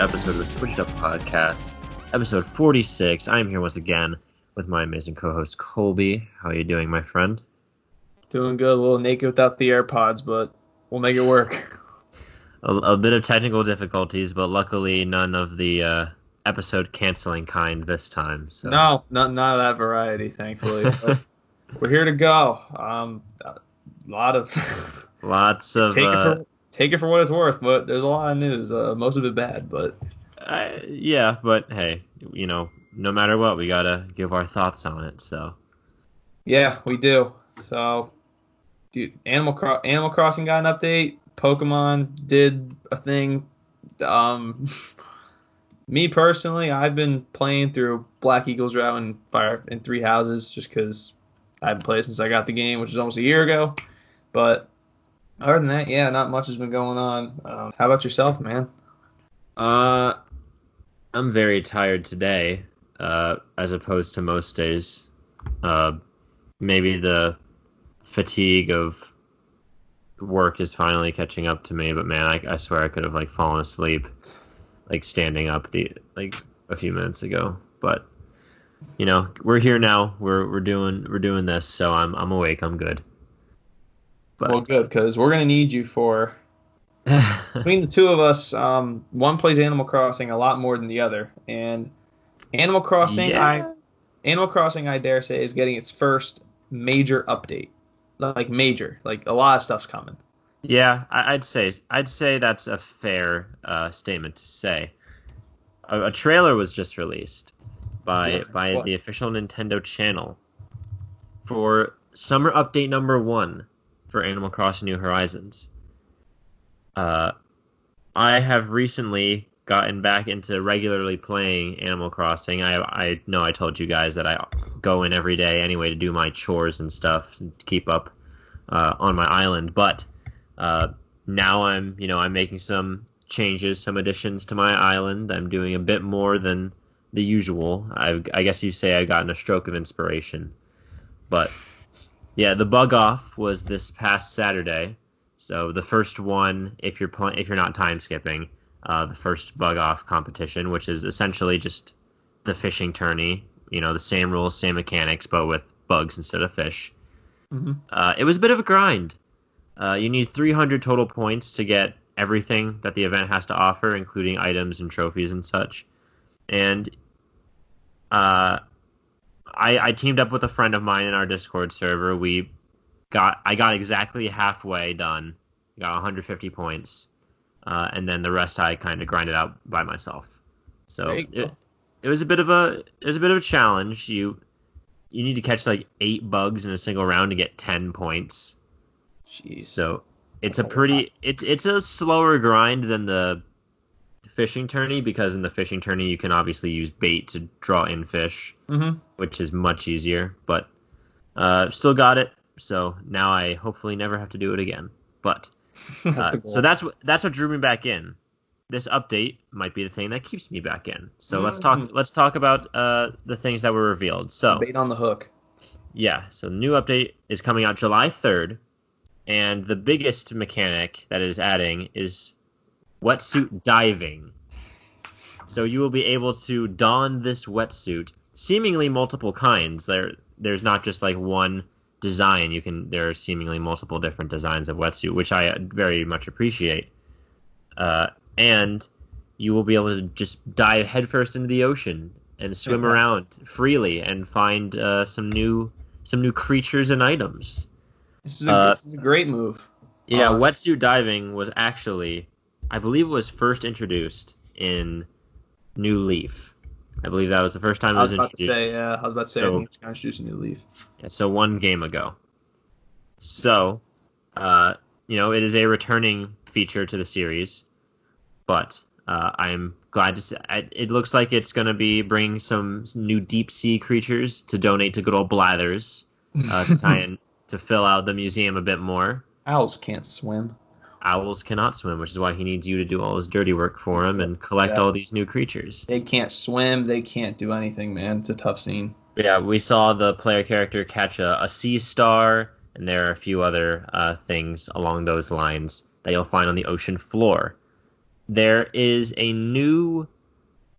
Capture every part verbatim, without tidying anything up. Episode of the Switched Up Podcast, episode forty-six. I am here once again with my amazing co-host Colby. How are you doing, my friend? Doing good. A little naked without the AirPods, but we'll make it work. a, a bit of technical difficulties, but luckily none of the uh, episode canceling kind this time. So. No, not not that variety, thankfully. But we're here to go. Um, a lot of lots of. Uh, Take it for what it's worth, but there's a lot of news. Uh, most of it bad, but uh, yeah. But hey, you know, no matter what, we gotta give our thoughts on it. So yeah, we do. So, dude, Animal Cro- Animal Crossing got an update. Pokemon did a thing. Um, me personally, I've been playing through Black Eagle's Route and Fire and Three Houses just because I've played since I got the game, which is almost a year ago, but. Other than that, yeah, not much has been going on. Um, how about yourself, man? Uh, I'm very tired today, uh, as opposed to most days. Uh, maybe the fatigue of work is finally catching up to me, but man, I, I swear I could have like fallen asleep, like standing up the like a few minutes ago. But you know, we're here now. We're we're doing we're doing this, so I'm I'm awake. I'm good. But. Well, good, because we're going to need you for... Between the two of us, um, one plays Animal Crossing a lot more than the other. And Animal Crossing, yeah. I Animal Crossing, I dare say, is getting its first major update. Like, major. Like, a lot of stuff's coming. Yeah, I, I'd say I'd say that's a fair uh, statement to say. A, a trailer was just released by yes, by what? the official Nintendo channel for Summer Update number one. For Animal Crossing New Horizons. Uh, I have recently gotten back into regularly playing Animal Crossing. I I know I told you guys that I go in every day anyway to do my chores and stuff and keep up uh, on my island. But uh, now I'm you know I'm making some changes, some additions to my island. I'm doing a bit more than the usual. I I guess you say I've gotten a stroke of inspiration, but. Yeah, the bug off was this past Saturday, so the first one, if you're pl- if you're not time skipping, uh, the first bug off competition, which is essentially just the fishing tourney. You know, the same rules, same mechanics, but with bugs instead of fish. Mm-hmm. Uh, it was a bit of a grind. Uh, you need three hundred total points to get everything that the event has to offer, including items and trophies and such. And uh. I, I teamed up with a friend of mine in our Discord server. We got I got exactly halfway done. Got one hundred fifty points, uh, and then the rest I kind of grinded out by myself. So it, it was a bit of a it was a bit of a challenge. You you need to catch like eight bugs in a single round to get ten points. Jeez. So it's That's a pretty it's it's a slower grind than the fishing tourney, because in the fishing tourney you can obviously use bait to draw in fish, mm-hmm. which is much easier, but uh still got it, so now I hopefully never have to do it again, but uh, that's so that's what that's what drew me back in. This update might be the thing that keeps me back in, so mm-hmm. let's talk let's talk about uh the things that were revealed. So bait on the hook. Yeah, so new update is coming out July third, and the biggest mechanic that is adding is wetsuit diving. So you will be able to don this wetsuit, seemingly multiple kinds. There, there's not just like one design. You can there are seemingly multiple different designs of wetsuit, which I very much appreciate. Uh, and you will be able to just dive headfirst into the ocean and swim yeah, around freely and find uh, some new some new creatures and items. This is a, uh, this is a great move. Yeah, um, wetsuit diving was actually. I believe it was first introduced in New Leaf, I believe that was the first time it was, was introduced. Say, yeah, I was about to say, so, I think it's introduced a new leaf. Yeah, so one game ago. So, uh, you know, it is a returning feature to the series, but uh, I'm glad to see. I, it looks like it's going to be bringing some new deep sea creatures to donate to good old Blathers uh, to try and to fill out the museum a bit more. Owls can't swim. Owls cannot swim, which is why he needs you to do all his dirty work for him and collect yeah. all these new creatures. They can't swim. They can't do anything, man. It's a tough scene. But yeah, we saw the player character catch a, a sea star, and there are a few other uh, things along those lines that you'll find on the ocean floor. There is a new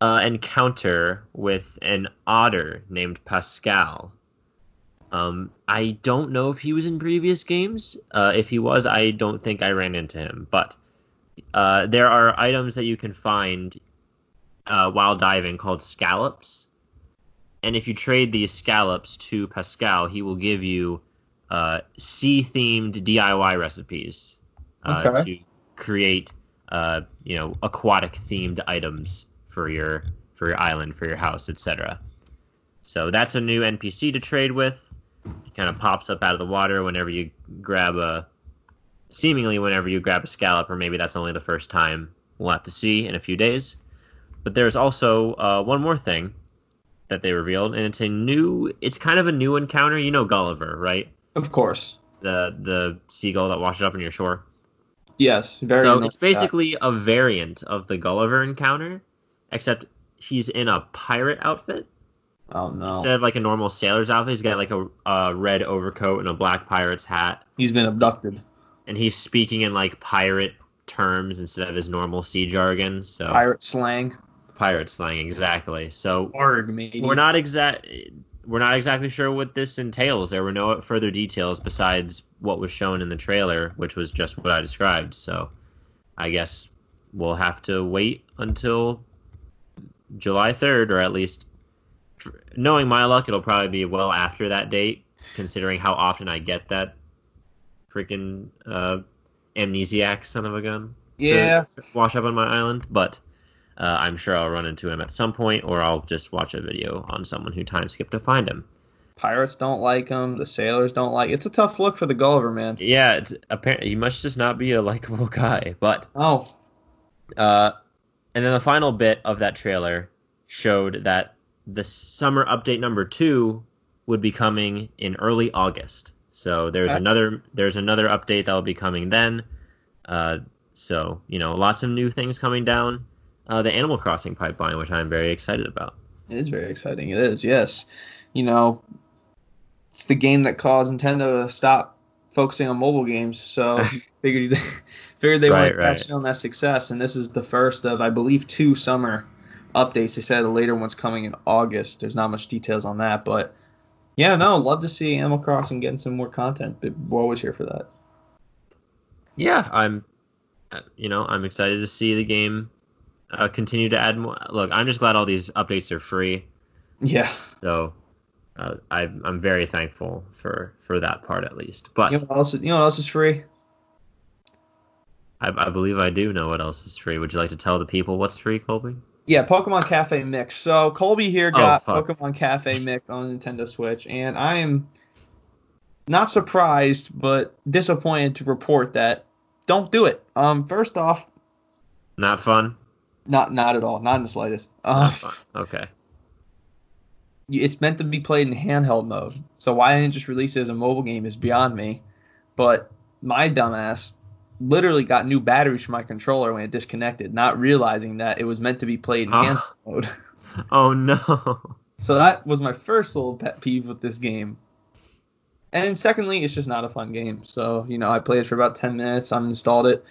uh, encounter with an otter named Pascal. Um, I don't know if he was in previous games. Uh, if he was, I don't think I ran into him. But uh, there are items that you can find uh, while diving called scallops. And if you trade these scallops to Pascal, he will give you uh, sea-themed D I Y recipes uh, okay. to create uh, you know, aquatic-themed items for your for your island, for your house, et cetera. So that's a new N P C to trade with. It kind of pops up out of the water whenever you grab a, seemingly whenever you grab a scallop, or maybe that's only the first time. We'll have to see in a few days. But there's also uh, one more thing that they revealed, and it's a new, it's kind of a new encounter. You know Gulliver, right? Of course. The the seagull that washes up on your shore. Yes. Very so it's basically that. a variant of the Gulliver encounter, except he's in a pirate outfit. Oh, no. Instead of, like, a normal sailor's outfit, he's got, like, a uh, red overcoat and a black pirate's hat. He's been abducted. And he's speaking in, like, pirate terms instead of his normal sea jargon. So pirate slang. Pirate slang, exactly. So Arg, maybe. We're not exact. We're not exactly sure what this entails. There were no further details besides what was shown in the trailer, which was just what I described. So I guess we'll have to wait until July third, or at least... knowing my luck, it'll probably be well after that date, considering how often I get that freaking uh, amnesiac son of a gun yeah. to wash up on my island. But uh, I'm sure I'll run into him at some point, or I'll just watch a video on someone who time skipped to find him. Pirates don't like him. The sailors don't like him. It's a tough look for the Gulliver, man. Yeah, it's apparently he must just not be a likable guy. But oh, uh, and then the final bit of that trailer showed that the summer update number two would be coming in early August. So there's okay. another there's another update that will be coming then. Uh, so, you know, lots of new things coming down uh, the Animal Crossing pipeline, which I'm very excited about. It is very exciting. It is, yes. You know, it's the game that caused Nintendo to stop focusing on mobile games. So figured, figured they right, wanted to right. catch on that success. And this is the first of, I believe, two summer updates. They said the later one's coming in August. There's not much details on that, but yeah, no, love to see Animal Crossing getting some more content. But we're always here for that. Yeah, I'm, you know, I'm excited to see the game uh, continue to add more. Look, I'm just glad all these updates are free. Yeah. So uh, I, I'm very thankful for for that part at least. But you know what else, you know what else is free? I, I believe I do know what else is free. Would you like to tell the people what's free, Colby? Yeah, Pokemon Cafe Mix. So Colby here got oh, Pokemon Cafe Mix on Nintendo Switch, and I am not surprised but disappointed to report that don't do it. Um, first off, not fun. Not not at all. Not in the slightest. Um, not fun. Okay. It's meant to be played in handheld mode, so why I didn't just release it as a mobile game is beyond me. But my dumbass literally got new batteries for my controller when it disconnected, not realizing that it was meant to be played in oh. handheld mode. Oh, no. So that was my first little pet peeve with this game. And secondly, it's just not a fun game. So, you know, I played it for about ten minutes, uninstalled it.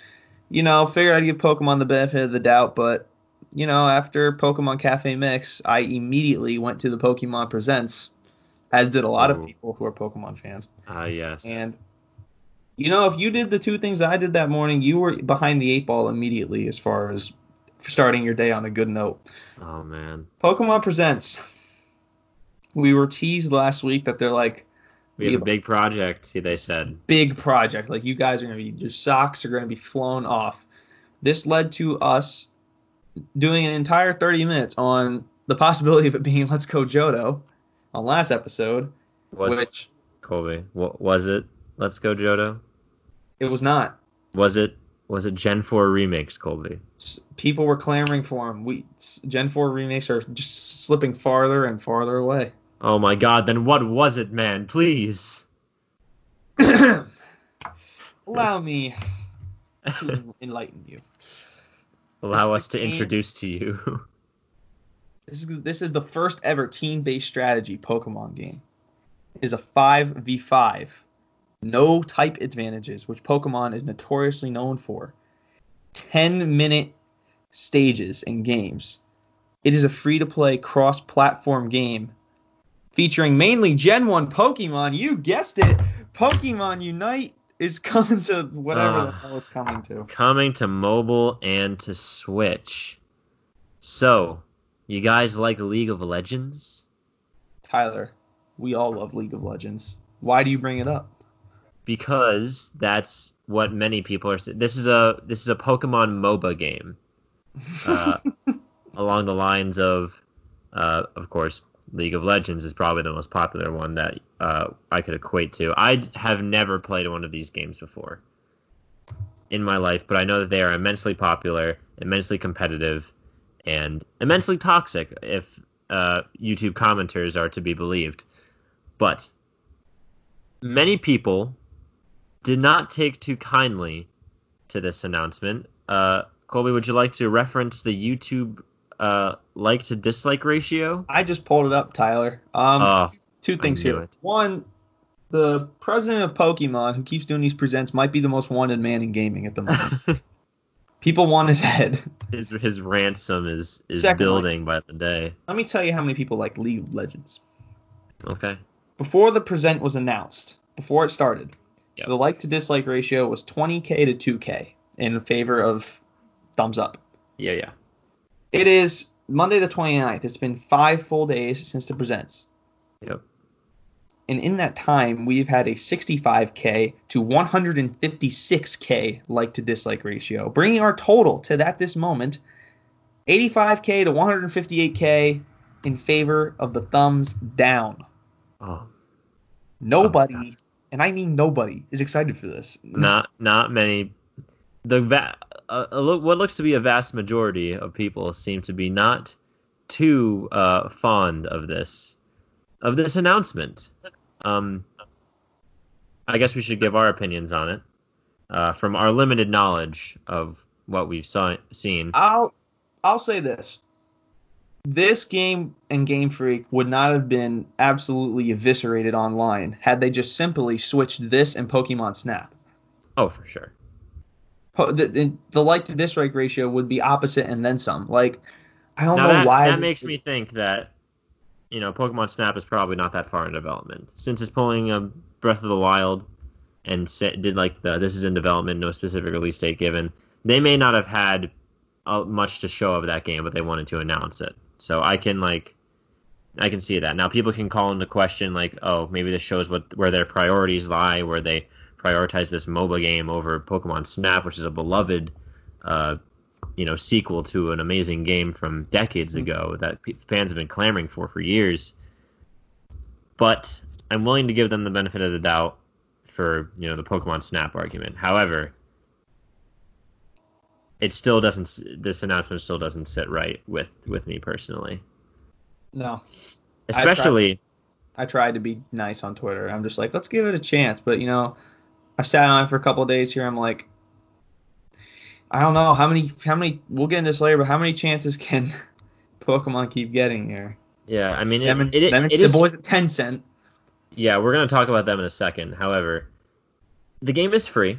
You know, figured I'd give Pokemon the benefit of the doubt, but, you know, after Pokemon Cafe Mix, I immediately went to the Pokemon Presents, as did a lot Ooh. of people who are Pokemon fans. Ah, uh, yes. And... you know, if you did the two things I did that morning, you were behind the eight ball immediately as far as starting your day on a good note. Oh, man. Pokemon Presents. We were teased last week that they're like... We have, we have a big project, they said. Big project. Like, you guys are going to be... your socks are going to be flown off. This led to us doing an entire thirty minutes on the possibility of it being Let's Go Johto on last episode. Was which, it, Colby? What, was it Let's Go Johto? It was not. Was it? Was it Gen four remakes, Colby? People were clamoring for them. We Gen four remakes are just slipping farther and farther away. Oh my God! Then what was it, man? Please. Allow me to enlighten you. Allow us to game. introduce to you. This is this is the first ever team-based strategy Pokemon game. It is a five v five. No type advantages, which Pokemon is notoriously known for. ten-minute stages in games. It is a free-to-play cross-platform game featuring mainly Gen one Pokemon. You guessed it! Pokemon Unite is coming to whatever uh, the hell it's coming to. Coming to mobile and to Switch. So, you guys like League of Legends? Tyler, we all love League of Legends. Why do you bring it up? Because that's what many people are saying. This is a this is a Pokemon MOBA game, uh, along the lines of, uh, of course, League of Legends is probably the most popular one that uh, I could equate to. I have never played one of these games before in my life, but I know that they are immensely popular, immensely competitive, and immensely toxic if uh, YouTube commenters are to be believed. But many people did not take too kindly to this announcement. Uh, Colby, would you like to reference the YouTube uh, like-to-dislike ratio? I just pulled it up, Tyler. Um, oh, two things here. It. One, the president of Pokemon, who keeps doing these presents, might be the most wanted man in gaming at the moment. People want his head. His his ransom is, is Secondly, building by the day. Let me tell you how many people like League of Legends. Okay. Before the present was announced, before it started, Yep. The like-to-dislike ratio was twenty K to two K in favor of thumbs up. Yeah, yeah. It is Monday the twenty-ninth. It's been five full days since the presents. Yep. And in that time, we've had a sixty-five K to one fifty-six K like-to-dislike ratio, bringing our total to that this moment, eighty-five K to one fifty-eight K in favor of the thumbs down. Oh. Nobody... Oh, and I mean nobody is excited for this. Not not many. The va- uh, a lo- What looks to be a vast majority of people seem to be not too uh, fond of this of this announcement. Um, I guess we should give our opinions on it uh, from our limited knowledge of what we've saw- seen. I'll I'll say this. This game and Game Freak would not have been absolutely eviscerated online had they just simply switched this and Pokemon Snap. Oh, for sure. Po- the, the, the like-to-dislike ratio would be opposite and then some. Like, I don't now know that, why... That makes me think that, you know, Pokemon Snap is probably not that far in development. Since it's pulling a Breath of the Wild and did, like, the this is in development, no specific release date given, they may not have had uh, much to show of that game, but they wanted to announce it. So I can like, I can see that now. People can call into question like, oh, maybe this shows what where their priorities lie, where they prioritize this MOBA game over Pokemon Snap, which is a beloved, uh, you know, sequel to an amazing game from decades ago that fans have been clamoring for for years. But I'm willing to give them the benefit of the doubt for you know the Pokemon Snap argument. However, it still doesn't. This announcement still doesn't sit right with, with me personally. No, especially. I tried, I tried to be nice on Twitter. I'm just like, let's give it a chance. But you know, I sat on it for a couple of days here. I'm like, I don't know how many how many. We'll get into this later, but how many chances can Pokemon keep getting here? Yeah, I mean, it, it, it, it the is, boys at Tencent. Yeah, we're gonna talk about them in a second. However, the game is free.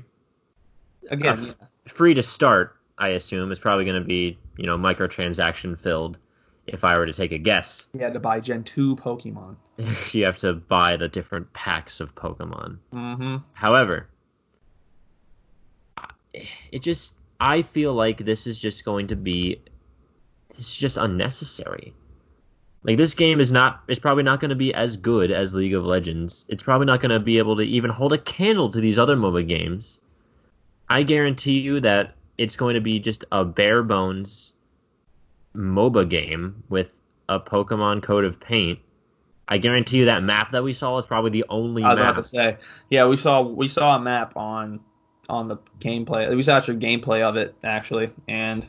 Again, uh, yeah. Free to start. I assume it's probably going to be, you know, microtransaction filled if I were to take a guess. You had to buy Gen two Pokemon. You have to buy the different packs of Pokemon. Mm-hmm. However, it just, I feel like this is just going to be, this is just unnecessary. Like, this game is not, it's probably not going to be as good as League of Legends. It's probably not going to be able to even hold a candle to these other MOBA games. I guarantee you that it's going to be just a bare bones MOBA game with a Pokemon coat of paint. I guarantee you that map that we saw was probably the only map. I was map. about to say, yeah, we saw we saw a map on on the gameplay. We saw actual gameplay of it actually, and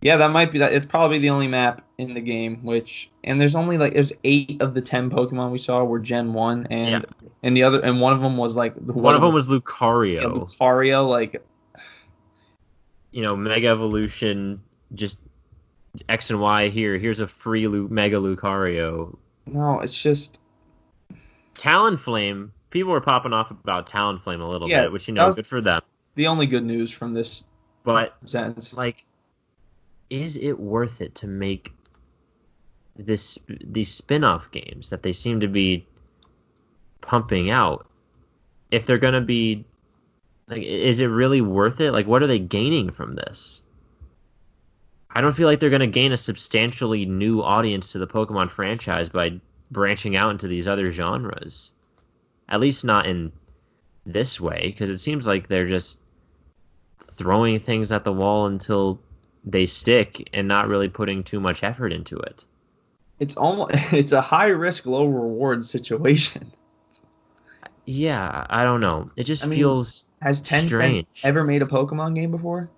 yeah, that might be that. It's probably the only map in the game. Which and there's only like there's eight of the ten Pokemon we saw were Gen One, and yeah. and the other and one of them was like one of them was, was Lucario. Yeah, Lucario, like you know, Mega Evolution, just X and Y here. Here's a free Lu- Mega Lucario. No, it's just Talonflame. People were popping off about Talonflame a little yeah, bit, which you know, good for them. The only good news from this, but sentence. like, is it worth it to make this these spin-off games that they seem to be pumping out? If they're gonna be, like, is it really worth it? Like, what are they gaining from this? I don't feel like they're going to gain a substantially new audience to the Pokemon franchise by branching out into these other genres. At least not in this way, because it seems like they're just throwing things at the wall until they stick and not really putting too much effort into it. It's almost it's a high-risk, low-reward situation. Yeah, I don't know. It just I mean, feels has Tencent strange. Ever made a Pokemon game before?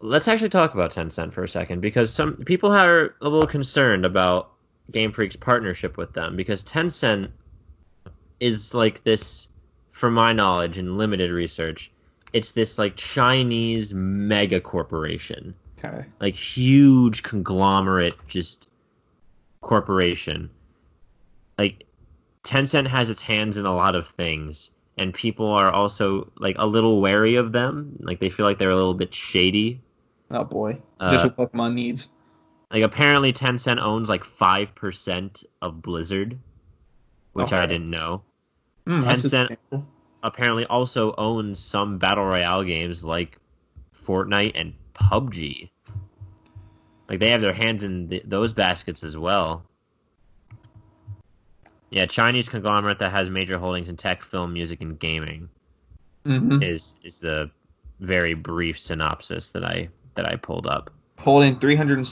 Let's actually talk about Tencent for a second, because some people are a little concerned about Game Freak's partnership with them, because Tencent is like this, from my knowledge and limited research, it's this like Chinese mega corporation, okay. like huge conglomerate just corporation. Like Tencent has its hands in a lot of things. And people are also like a little wary of them. Like they feel like they're a little bit shady. Oh boy. Just uh, what Pokemon needs. Like apparently Tencent owns like five percent of Blizzard, which okay. I didn't know. Mm, Tencent apparently also owns some Battle Royale games like Fortnite and P U B G. Like they have their hands in th- those baskets as well. Yeah, Chinese conglomerate that has major holdings in tech, film, music, and gaming mm-hmm. is is the very brief synopsis that I that I pulled up. Pulled in three hundred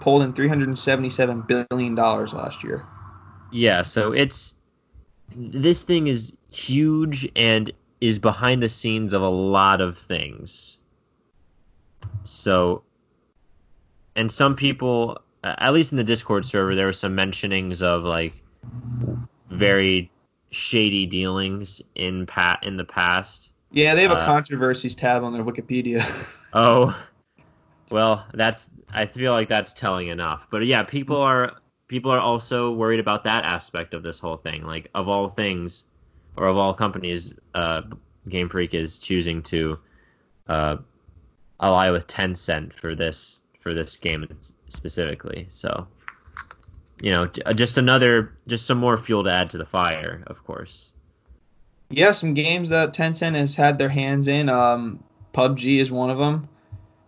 pulled in three hundred and seventy seven billion dollars last year. Yeah, so it's this thing is huge and is behind the scenes of a lot of things. So, and some people, at least in the Discord server, there were some mentionings of like. Very shady dealings in pa- in the past. Yeah, they have a uh, controversies tab on their Wikipedia. Oh, well, that's I feel like that's telling enough. But yeah, people are people are also worried about that aspect of this whole thing. Like of all things, or of all companies, uh, Game Freak is choosing to uh, ally with Tencent for this for this game specifically. So. You know, just another, just some more fuel to add to the fire, of course. Yeah, some games that Tencent has had their hands in. Um, P U B G is one of them.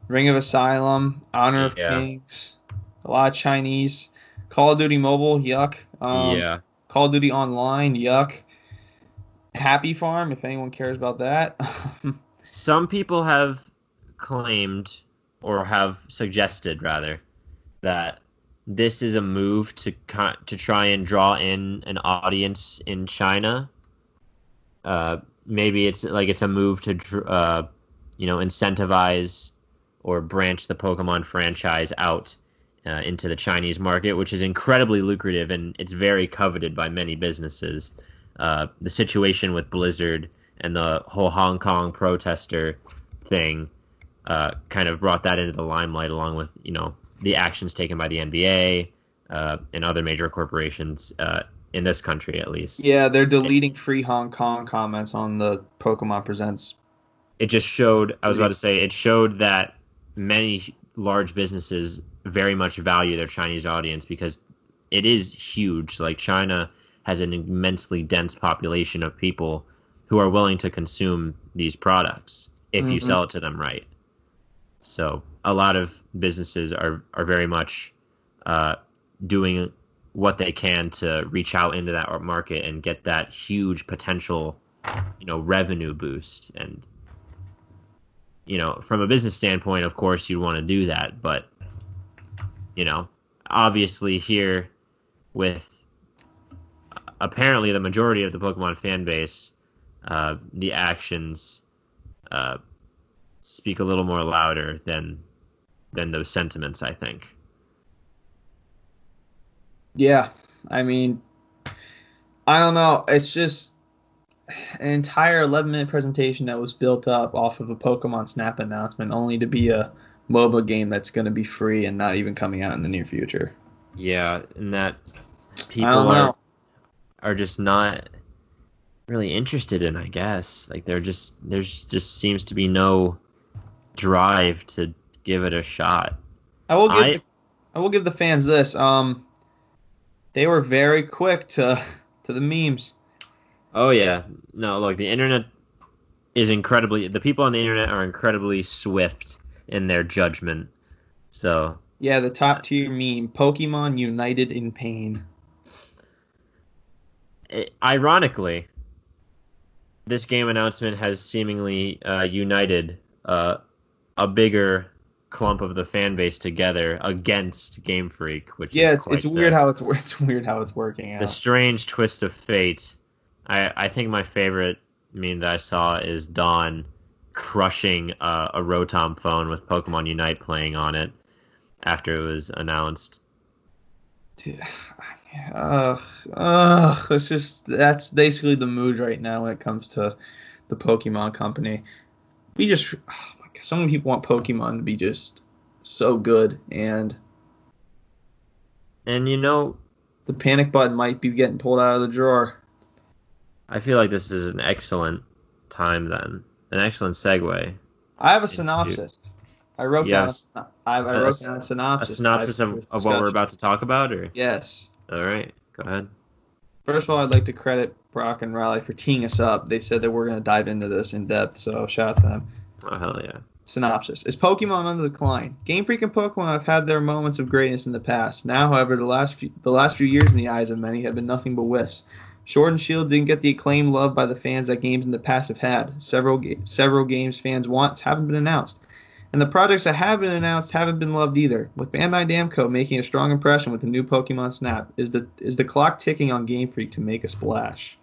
Ring of Asylum, Honor of yeah. Kings, a lot of Chinese. Call of Duty Mobile, yuck. Um, yeah. Call of Duty Online, yuck. Happy Farm, if anyone cares about that. Some people have claimed, or have suggested, rather, that... This is a move to to try and draw in an audience in China. Uh, maybe it's like it's a move to, uh, you know, incentivize or branch the Pokemon franchise out uh, into the Chinese market, which is incredibly lucrative and it's very coveted by many businesses. Uh, the situation with Blizzard and the whole Hong Kong protester thing uh, kind of brought that into the limelight, along with, you know, the actions taken by the N B A uh, and other major corporations uh, in this country, at least. Yeah, they're deleting it, free Hong Kong comments on the Pokemon Presents. It just showed, I was about to say, it showed that many large businesses very much value their Chinese audience because it is huge. Like China has an immensely dense population of people who are willing to consume these products if mm-hmm. you sell it to them right. So... A lot of businesses are, are very much uh, doing what they can to reach out into that market and get that huge potential, you know, revenue boost. And, you know, from a business standpoint, of course, you want to do that. But, you know, obviously here with apparently the majority of the Pokemon fan base, uh, the actions uh, speak a little more louder than than those sentiments, I think. Yeah, I mean, I don't know. It's just an entire eleven-minute presentation that was built up off of a Pokemon Snap announcement only to be a MOBA game that's going to be free and not even coming out in the near future. Yeah, and that people are, are just not really interested in, I guess. Like, they're just, there's just seems to be no drive to give it a shot. I will give, I, the, I will give the fans this. Um, they were very quick to to the memes. Oh, yeah. No, look, the internet is incredibly... The people on the internet are incredibly swift in their judgment, so... Yeah, the top-tier meme, Pokemon United in Pain. It, ironically, this game announcement has seemingly uh, united uh, a bigger clump of the fan base together against Game Freak, which yeah, is it's, quite it's weird how it's it's weird how it's working out. The strange twist of fate... I, I think my favorite meme that I saw is Dawn crushing uh, a Rotom phone with Pokemon Unite playing on it after it was announced. Dude, ugh, ugh, it's just that's basically the mood right now when it comes to the Pokemon company. We just, oh my God, so many people want Pokemon to be just so good, and and you know, the panic button might be getting pulled out of the drawer. I feel like this is an excellent time, then. An excellent segue. I have a synopsis. I wrote yes. down a, I, I wrote a, down a synopsis. A synopsis of, of what we're about to talk about? Or Yes. All right. Go ahead. First of all, I'd like to credit Brock and Riley for teeing us up. They said that we're going to dive into this in depth, so shout out to them. Oh, hell yeah. Synopsis. Is Pokemon on the decline? Game Freak and Pokemon have had their moments of greatness in the past. Now, however, the last few, the last few years in the eyes of many have been nothing but whiffs. Sword and Shield didn't get the acclaim loved by the fans that games in the past have had. Several ga- several games fans want haven't been announced. And the projects that have been announced haven't been loved either. With Bandai Namco making a strong impression with the new Pokemon Snap, is the is the clock ticking on Game Freak to make a splash?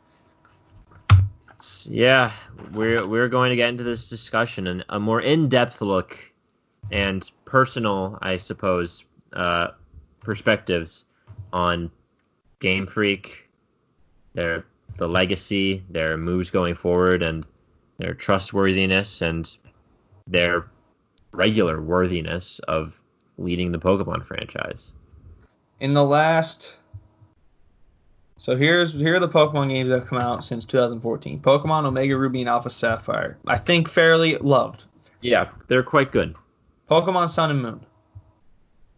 Yeah, we're, we're going to get into this discussion and a more in-depth look and personal, I suppose, uh, perspectives on Game Freak, their the legacy, their moves going forward, and their trustworthiness and their regular worthiness of leading the Pokemon franchise. In the last... So here's here are the Pokemon games that have come out since twenty fourteen. Pokemon Omega Ruby and Alpha Sapphire. I think fairly loved. Yeah, they're quite good. Pokemon Sun and Moon.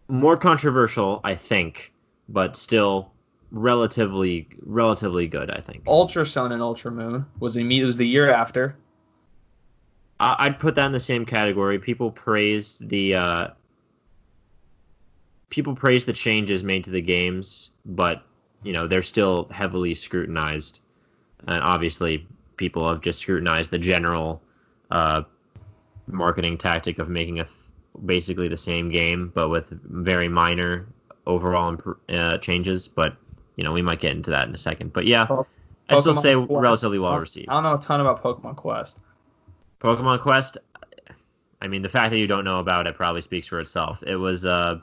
More controversial, I think, but still... Relatively, relatively good, I think. Ultra Sun and Ultra Moon was the was the year after. I'd put that in the same category. People praised the uh, people praised the changes made to the games, but you know they're still heavily scrutinized, and obviously people have just scrutinized the general uh, marketing tactic of making a th- basically the same game, but with very minor overall imp- uh, changes, but. You know, we might get into that in a second. But yeah, Pokemon I still say Quest. Relatively well received. I don't know a ton about Pokemon Quest. Pokemon Quest, I mean, the fact that you don't know about it probably speaks for itself. It was... Uh,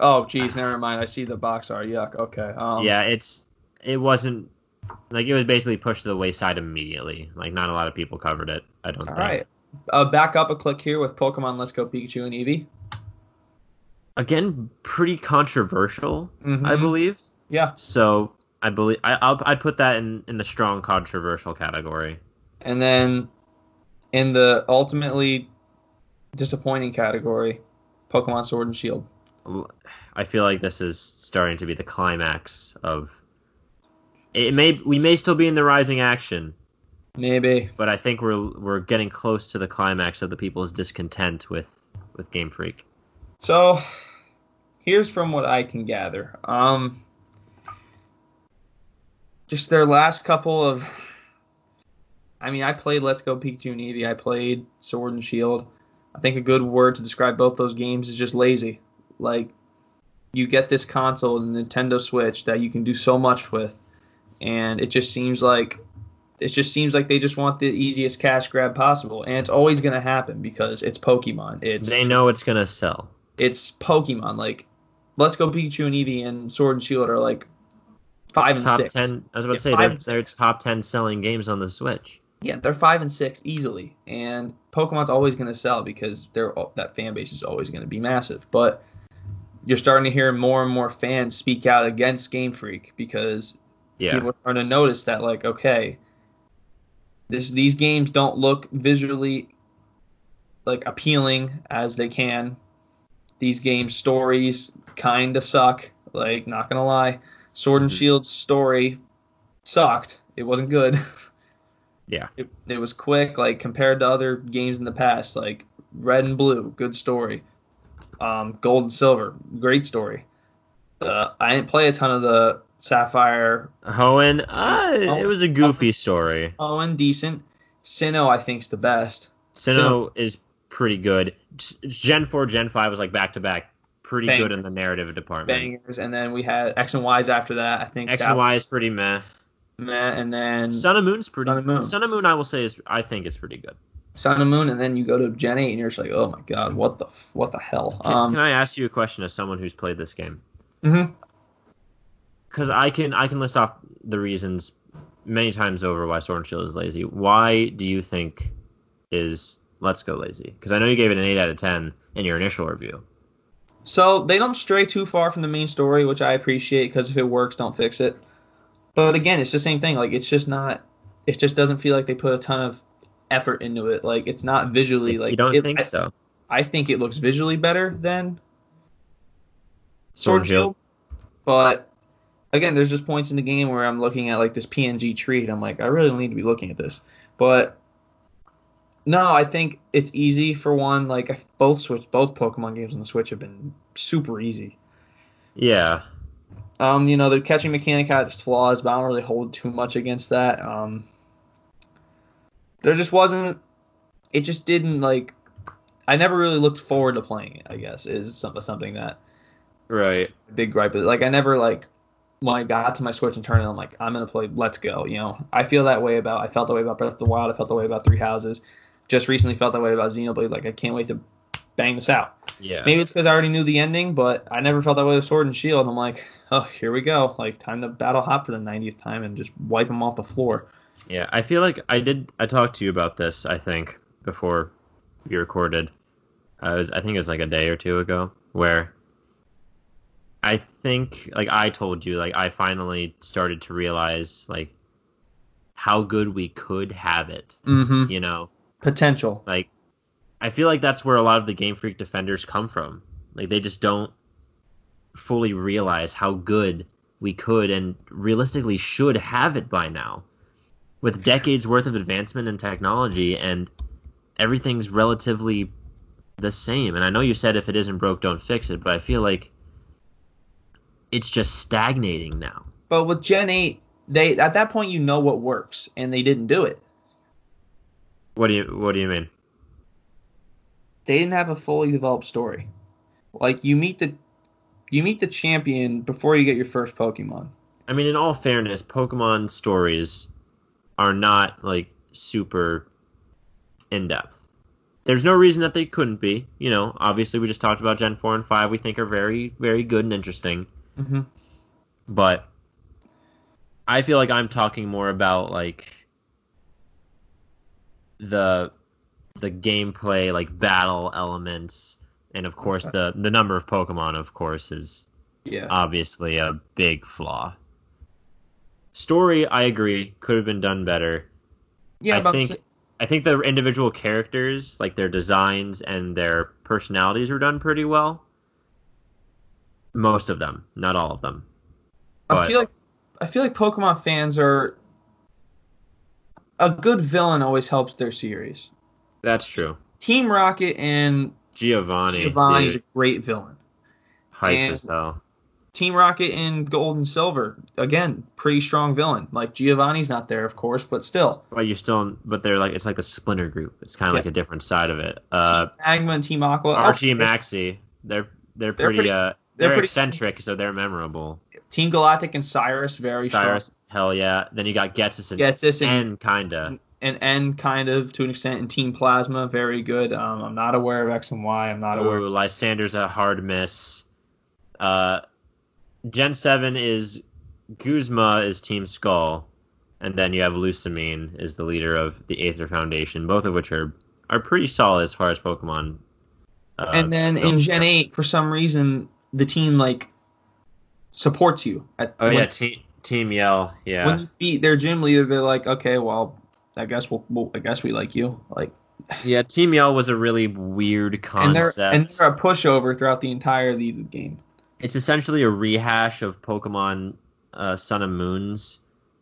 oh, geez, never mind. I see the box art. Yuck. Okay. Um, yeah, it's it wasn't... Like, it was basically pushed to the wayside immediately. Like, not a lot of people covered it, I don't all think. All right. Uh, back up a click here with Pokemon Let's Go Pikachu and Eevee. Again, pretty controversial, mm-hmm. I believe. Yeah. So I believe I, I'll I put that in, in the strong controversial category. And then in the ultimately disappointing category, Pokemon Sword and Shield. I feel like this is starting to be the climax of it. May we may still be in the rising action, maybe, but I think we're we're getting close to the climax of the people's discontent with, with Game Freak. So, here's from what I can gather. Um, just their last couple of... I mean, I played Let's Go Pikachu and Eevee. I played Sword and Shield. I think a good word to describe both those games is just lazy. Like, you get this console, the Nintendo Switch, that you can do so much with, and it just seems like it just seems like they just want the easiest cash grab possible, and it's always going to happen because it's Pokemon. It's they know it's going to sell. It's Pokemon. Like, Let's Go Pikachu and Eevee and Sword and Shield are like five and top six. Ten, I was about yeah, to say they're, they're top ten selling games on the Switch. Yeah, they're five and six easily, and Pokemon's always going to sell because they're that fan base is always going to be massive. But you're starting to hear more and more fans speak out against Game Freak because yeah. people are starting to notice that, like, okay, this these games don't look visually like appealing as they can. These game stories kind of suck. Like, not gonna lie, Sword and Shield's story sucked. It wasn't good. Yeah, it, it was quick. Like, compared to other games in the past, like Red and Blue, good story. Um, Gold and Silver, great story. Uh, I didn't play a ton of the Sapphire. Hoenn, uh, Hoenn, it was a goofy Hoenn, story. Hoenn, decent. Sinnoh, I think, is the best. Sinnoh, Sinnoh is pretty good. Gen four, Gen five was like back-to-back. Pretty bangers. Good in the narrative department. Bangers, and then we had X and Y's after that. I think X and Y is pretty meh. Meh, and then... Sun and Moon's pretty... Sun and Moon, Sun and Moon I will say, is I think is pretty good. Sun and Moon, and then you go to Gen eight, and you're just like, oh my god, what the what the hell? Can, um, can I ask you a question as someone who's played this game? Mm-hmm. Because I can I can list off the reasons many times over why Sword and Shield is lazy. Why do you think is Let's Go lazy? Because I know you gave it an eight out of ten in your initial review. So they don't stray too far from the main story, which I appreciate, because if it works, don't fix it. But again, it's the same thing. Like, it's just not... It just doesn't feel like they put a ton of effort into it. Like, it's not visually... like. You don't it, think I, so? I think it looks visually better than Sword and Shield. But... again, there's just points in the game where I'm looking at, like, this P N G tree, and I'm like, I really don't need to be looking at this. But, no, I think it's easy, for one. Like, both Switch, both Pokemon games on the Switch have been super easy. Yeah. Um, you know, the catching mechanic had its flaws, but I don't really hold too much against that. Um, there just wasn't... It just didn't, like... I never really looked forward to playing it, I guess, is something that... Right. Big gripe. Like, I never, like... when I got to my Switch and turned it on, I'm like, I'm going to play Let's Go. You know, I feel that way about, I felt that way about Breath of the Wild. I felt that way about Three Houses. Just recently felt that way about Xenoblade. Like, I can't wait to bang this out. Yeah. Maybe it's because I already knew the ending, but I never felt that way with Sword and Shield. I'm like, oh, here we go. Like, time to battle Hop for the ninetieth time and just wipe him off the floor. Yeah, I feel like I did, I talked to you about this, I think, before we recorded. I was, I think it was like a day or two ago, where... I think, like, I told you, like, I finally started to realize, like, how good we could have it, mm-hmm. you know? Potential. Like, I feel like that's where a lot of the Game Freak defenders come from. Like, they just don't fully realize how good we could and realistically should have it by now. With decades worth of advancement in technology, and everything's relatively the same. And I know you said if it isn't broke, don't fix it, but I feel like it's just stagnating now. But with Gen eight, they at that point you know what works, and they didn't do it. What do you What do you mean? They didn't have a fully developed story. Like, you meet the you meet the champion before you get your first Pokemon. I mean, in all fairness, Pokemon stories are not, like, super in depth. There's no reason that they couldn't be. You know, obviously we just talked about Gen four and five. We think are very very good and interesting. Mm-hmm. But I feel like I'm talking more about, like, the the gameplay, like, battle elements, and of course the the number of Pokemon, of course, is yeah. obviously a big flaw. Story, I agree, could have been done better. Yeah, I think to... I think the individual characters, like, their designs and their personalities were done pretty well. Most of them, not all of them. But I feel like I feel like Pokemon fans are... a good villain always helps their series. That's true. Team Rocket and Giovanni. Giovanni's dude. A great villain. Hype and as hell. Team Rocket and Gold and Silver, again, pretty strong villain. Like, Giovanni's not there, of course, but still. But you still, but they're like, it's like a splinter group. It's kind of yeah. like a different side of it. Uh, Team Magma and Team Aqua. Archie and Maxie, they're they're pretty. They're pretty uh, They're, they're pretty eccentric, so they're memorable. Team Galactic and Cyrus, very Cyrus, strong. Hell yeah. Then you got Getsis and Getsis and, and kinda. And N kind of to an extent, and Team Plasma, very good. Um, I'm not aware of X and Y. I'm not Ooh, aware. Of... Lysander's a hard miss. Uh, Gen seven is Guzma is Team Skull, and then you have Lucamine is the leader of the Aether Foundation, both of which are are pretty solid as far as Pokemon. Uh, and then in Gen eight, for some reason, the team like supports you. At, oh yeah, team Team Yell. Yeah. When you beat their gym leader, they're like, okay, well, I guess we'll, we'll I guess we like you. Like, yeah, Team Yell was a really weird concept, and they're, and they're a pushover throughout the entire lead of the game. It's essentially a rehash of Pokemon uh, Sun and Moon's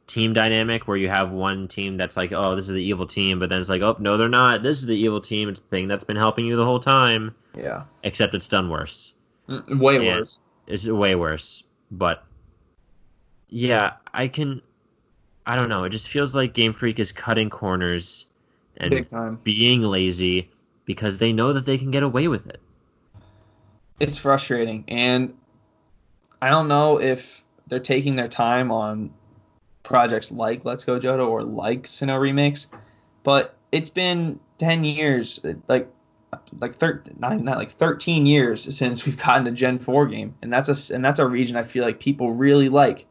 team dynamic, where you have one team that's like, oh, this is the evil team, but then it's like, oh, no, they're not. This is the evil team. It's the thing that's been helping you the whole time. Yeah. Except it's done worse. Way and worse. It's way worse. But, yeah, I can... I don't know. It just feels like Game Freak is cutting corners and being lazy because they know that they can get away with it. It's frustrating, and I don't know if they're taking their time on projects like Let's Go Johto or like Sinnoh Remix, but it's been ten years, like like thir- not, not like thirteen years since we've gotten a Gen four game, and that's a and that's a region I feel like people really like.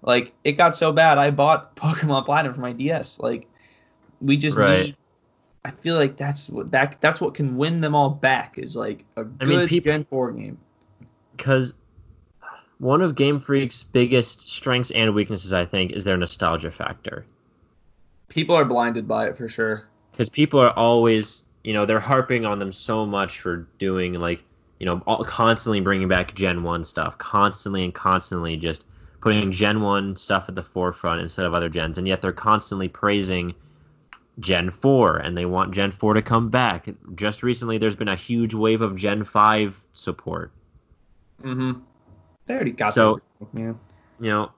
Like, it got so bad, I bought Pokemon Platinum for my D S. Like, we just right. need... I feel like that's what that that's what can win them all back, is, like, a good I mean, people, Gen four game. Because one of Game Freak's biggest strengths and weaknesses, I think, is their nostalgia factor. People are blinded by it, for sure. Because people are always... You know, they're harping on them so much for doing, like, you know, all, constantly bringing back Gen one stuff. Constantly and constantly just... putting Gen one stuff at the forefront instead of other gens, and yet they're constantly praising Gen four, and they want Gen four to come back. Just recently, there's been a huge wave of Gen five support. Mm-hmm. They already got so, that. Yeah. You know,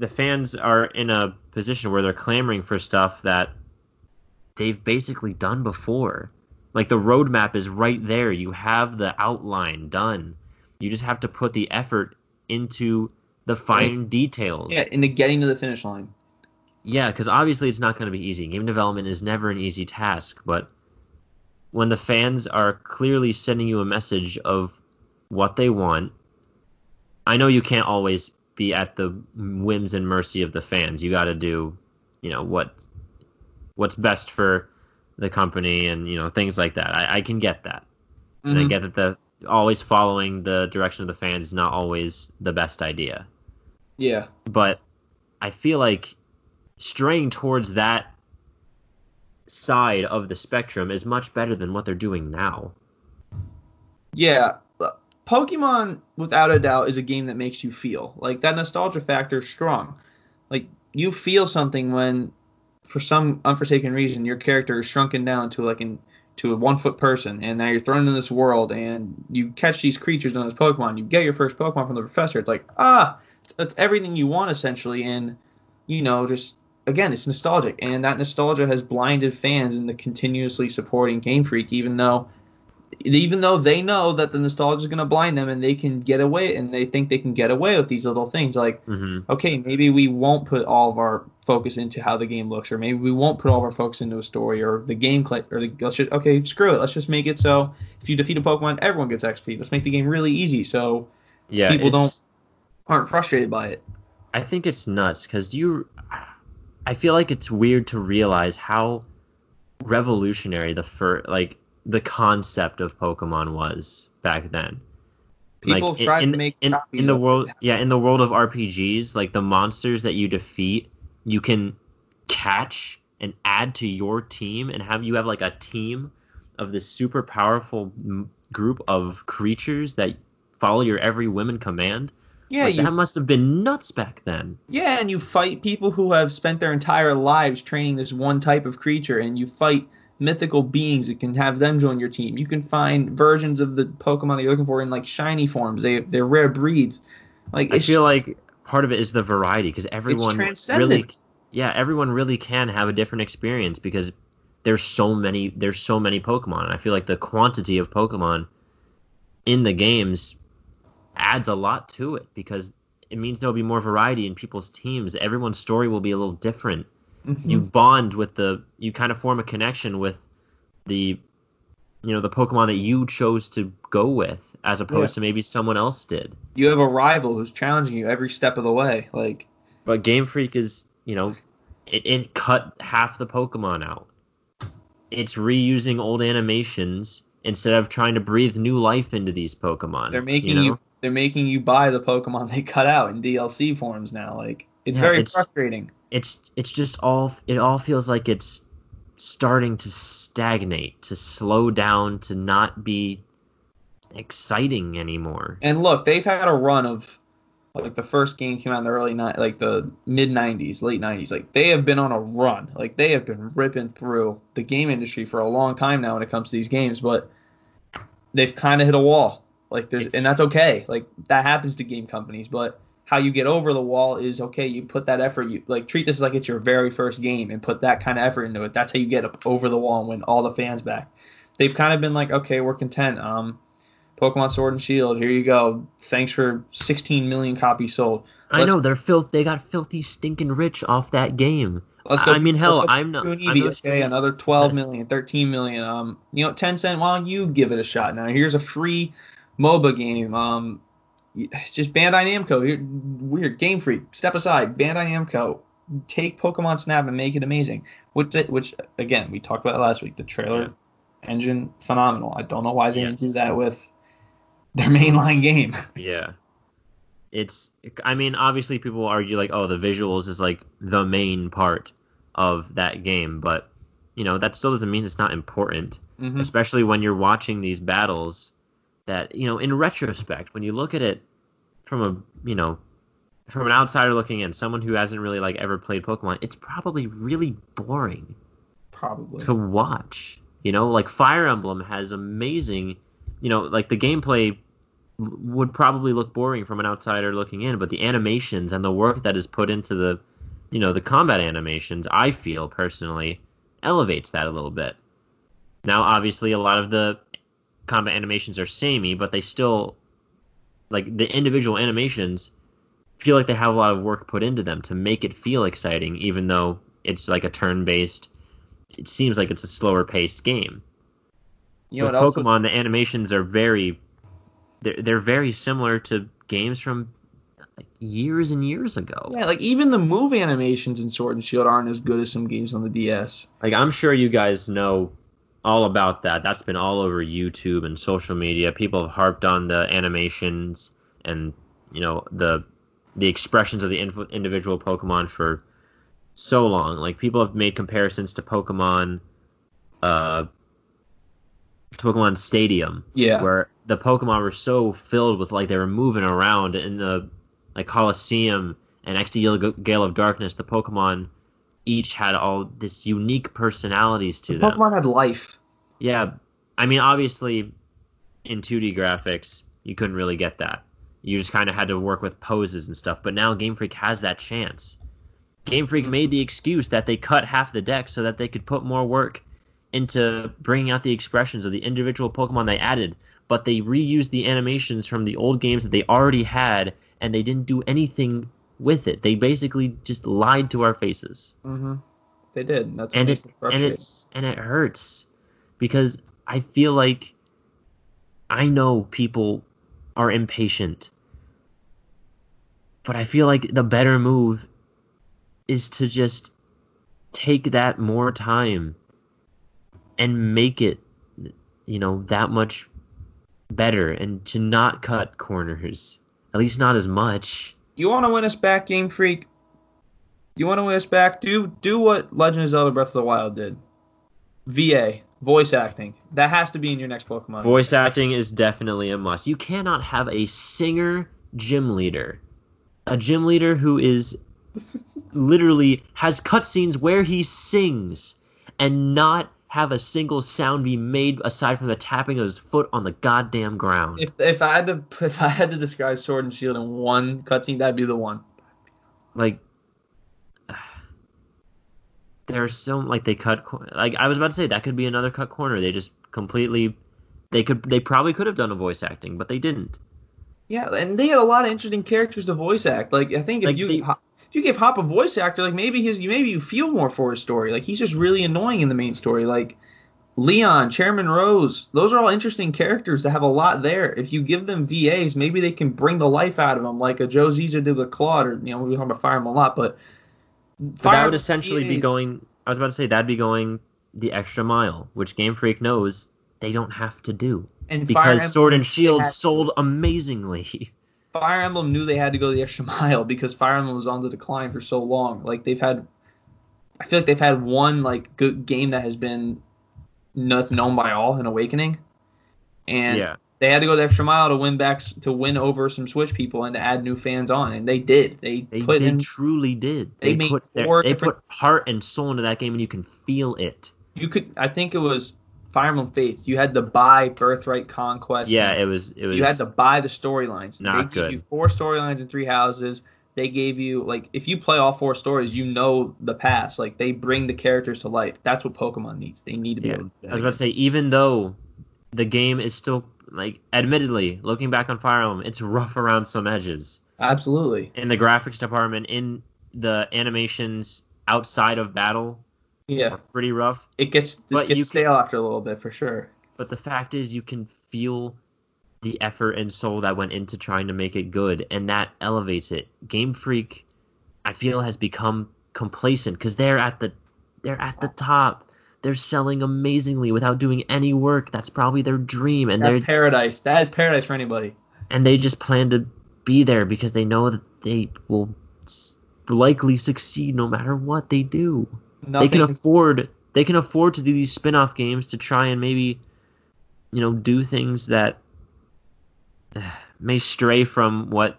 the fans are in a position where they're clamoring for stuff that they've basically done before. Like, the roadmap is right there. You have the outline done. You just have to put the effort into... the fine details. Yeah, into getting to the finish line. Yeah, because obviously it's not going to be easy. Game development is never an easy task, but when the fans are clearly sending you a message of what they want, I know you can't always be at the whims and mercy of the fans. You got to do, you know, what what's best for the company and, you know, things like that. I, I can get that. Mm-hmm. And I get that the always following the direction of the fans is not always the best idea. Yeah. But I feel like straying towards that side of the spectrum is much better than what they're doing now. Yeah. Pokemon, without a doubt, is a game that makes you feel. Like, that nostalgia factor is strong. Like, you feel something when, for some unforsaken reason, your character is shrunken down to, like, an to a one-foot person, and now you're thrown into this world, and you catch these creatures known as Pokemon. You get your first Pokemon from the professor. It's like, ah, it's, it's everything you want, essentially, and, you know, just, again, it's nostalgic, and that nostalgia has blinded fans into continuously supporting Game Freak, even though even though they know that the nostalgia is going to blind them, and they can get away, and they think they can get away with these little things, like, mm-hmm. okay, maybe we won't put all of our focus into how the game looks, or maybe we won't put all of our focus into a story, or the gameplay, or the, let's just, okay, screw it, let's just make it so if you defeat a Pokemon, everyone gets X P. Let's make the game really easy, so yeah, people don't aren't frustrated by it. I think it's nuts, because you, I feel like it's weird to realize how revolutionary the first, like, the concept of Pokemon was back then. People like, tried in, to make in, copies in the of world, it. yeah, in the world of R P Gs, like the monsters that you defeat, you can catch and add to your team, and have you have like a team of this super powerful m- group of creatures that follow your every whim and command. Yeah, like, you, that must have been nuts back then. Yeah, and you fight people who have spent their entire lives training this one type of creature, and you fight mythical beings that can have them join your team. You can find versions of the Pokemon that you're looking for in like shiny forms. They they're rare breeds. Like, I feel just, like part of it is the variety, because everyone really, yeah, everyone really can have a different experience because there's so many there's so many Pokemon. And I feel like the quantity of Pokemon in the games adds a lot to it, because it means there'll be more variety in people's teams. Everyone's story will be a little different. Mm-hmm. You bond with the, you kind of form a connection with the, you know, the Pokemon that you chose to go with, as opposed yeah. to maybe someone else did. You have a rival who's challenging you every step of the way. Like, but Game Freak is, you know, it, it cut half the Pokemon out. It's reusing old animations instead of trying to breathe new life into these Pokemon. They're making you, know? you they're making you buy the Pokemon they cut out in D L C forms now. Like, it's yeah, very it's, frustrating. It's it's just all it all feels like it's starting to stagnate, to slow down, to not be exciting anymore. And look, they've had a run of, like, the first game came out in the early ni- like the mid nineties, late nineties. Like, they have been on a run. Like, they have been ripping through the game industry for a long time now when it comes to these games, but they've kind of hit a wall. Like, there's, and that's okay. Like, that happens to game companies, but how you get over the wall is, okay, you put that effort, you like treat this like it's your very first game and put that kind of effort into it. That's how you get up over the wall and win all the fans back. They've kind of been like, okay, we're content. Um, Pokemon Sword and Shield, here you go. Thanks for sixteen million copies sold. Let's, I know, they're filth. They got filthy, stinking rich off that game. Let's go, I mean, hell, I'm not. Okay, another twelve million, thirteen million. Um, you know, Tencent, why don't you give it a shot now? Here's a free MOBA game. Um, It's just Bandai Namco. You're weird. Game Freak, step aside. Bandai Namco, take Pokemon Snap and make it amazing. Which, which again, we talked about it last week. The trailer engine, phenomenal. I don't know why they yes. didn't do that with their mainline game. Yeah, it's. I mean, obviously, people argue like, oh, the visuals is like the main part of that game, but you know that still doesn't mean it's not important. Mm-hmm. Especially when you're watching these battles. That, you know, in retrospect, when you look at it from a, you know, from an outsider looking in, someone who hasn't really, like, ever played Pokemon, it's probably really boring. Probably. To watch. You know, like, Fire Emblem has amazing, you know, like, the gameplay would probably look boring from an outsider looking in, but the animations and the work that is put into the, you know, the combat animations, I feel, personally, elevates that a little bit. Now, obviously, a lot of the combat animations are samey, but they still, like, the individual animations feel like they have a lot of work put into them to make it feel exciting, even though it's like a turn-based, it seems like it's a slower-paced game. You know, with Pokemon, would... the animations are very, they're, they're very similar to games from like, years and years ago. Yeah, like, even the move animations in Sword and Shield aren't as good as some games on the D S. Like, I'm sure you guys know all about that. That's been all over YouTube and social media. People have harped on the animations and, you know, the the expressions of the inf- individual Pokemon for so long. Like, people have made comparisons to Pokemon, uh, to Pokemon Stadium, yeah, where the Pokemon were so filled with, like, they were moving around in the, like, Coliseum and X D Gale of Darkness. The Pokemon each had all this unique personalities to the them. Pokemon had life. Yeah. I mean, obviously, in two D graphics, you couldn't really get that. You just kind of had to work with poses and stuff. But now Game Freak has that chance. Game Freak made the excuse that they cut half the deck so that they could put more work into bringing out the expressions of the individual Pokemon they added. But they reused the animations from the old games that they already had, and they didn't do anything with it. They basically just lied to our faces. Mm-hmm. They did. That's and it, and it's and it hurts, because I feel like, I know people are impatient, but I feel like the better move is to just take that more time and make it, you know, that much better, and to not cut corners, at least not as much. You want to win us back, Game Freak? You want to win us back? Do do what Legend of Zelda Breath of the Wild did. V A, voice acting. That has to be in your next Pokemon. Voice acting is definitely a must. You cannot have a singer gym leader. A gym leader who is literally has cutscenes where he sings and not have a single sound be made aside from the tapping of his foot on the goddamn ground. If if I had to if I had to describe Sword and Shield in one cutscene, that'd be the one. Like, there's so like they cut like I was about to say that could be another cut corner. They just completely they could they probably could have done a voice acting, but they didn't. Yeah, and they had a lot of interesting characters to voice act. Like, I think if like you... They, If you give Hop a voice actor, like maybe his, maybe you feel more for his story. Like he's just really annoying in the main story. Like Leon, Chairman Rose, those are all interesting characters that have a lot there. If you give them V As, maybe they can bring the life out of them, like a Joe Ziza did with Claude, or you know, we were talking about Fire Emblem a lot, but, but Fire that would essentially V As. Be going. I was about to say that'd be going the extra mile, which Game Freak knows they don't have to do, and because Fire Sword and Shield sold amazingly. Fire Emblem knew they had to go the extra mile because Fire Emblem was on the decline for so long. Like they've had, I feel like they've had one like good game that has been that's known by all, in Awakening, and yeah. they had to go the extra mile to win back to win over some Switch people and to add new fans on, and they did. They they put did, in, truly did. They, they made put four their, they put heart and soul into that game, and you can feel it. You could, I think it was. Fire Emblem Fates, you had to buy Birthright Conquest. Yeah, it was. It was. You had to buy the storylines. Not good. They gave you four storylines in Three Houses. They gave you, like, if you play all four stories, you know the past. Like, they bring the characters to life. That's what Pokemon needs. They need to be yeah. able to. I was about to say, even though the game is still, like, admittedly, looking back on Fire Emblem, it's rough around some edges. Absolutely. In the graphics department, in the animations outside of battle. Yeah, pretty rough. It gets just gets stale after a little bit for sure. But the fact is, you can feel the effort and soul that went into trying to make it good, and that elevates it. Game Freak, I feel, has become complacent because they're at the they're at the top. They're selling amazingly without doing any work. That's probably their dream, and they're paradise. That is paradise for anybody. And they just plan to be there because they know that they will likely succeed no matter what they do. Nothing. They can afford they can afford to do these spin-off games to try and maybe, you know, do things that may stray from what,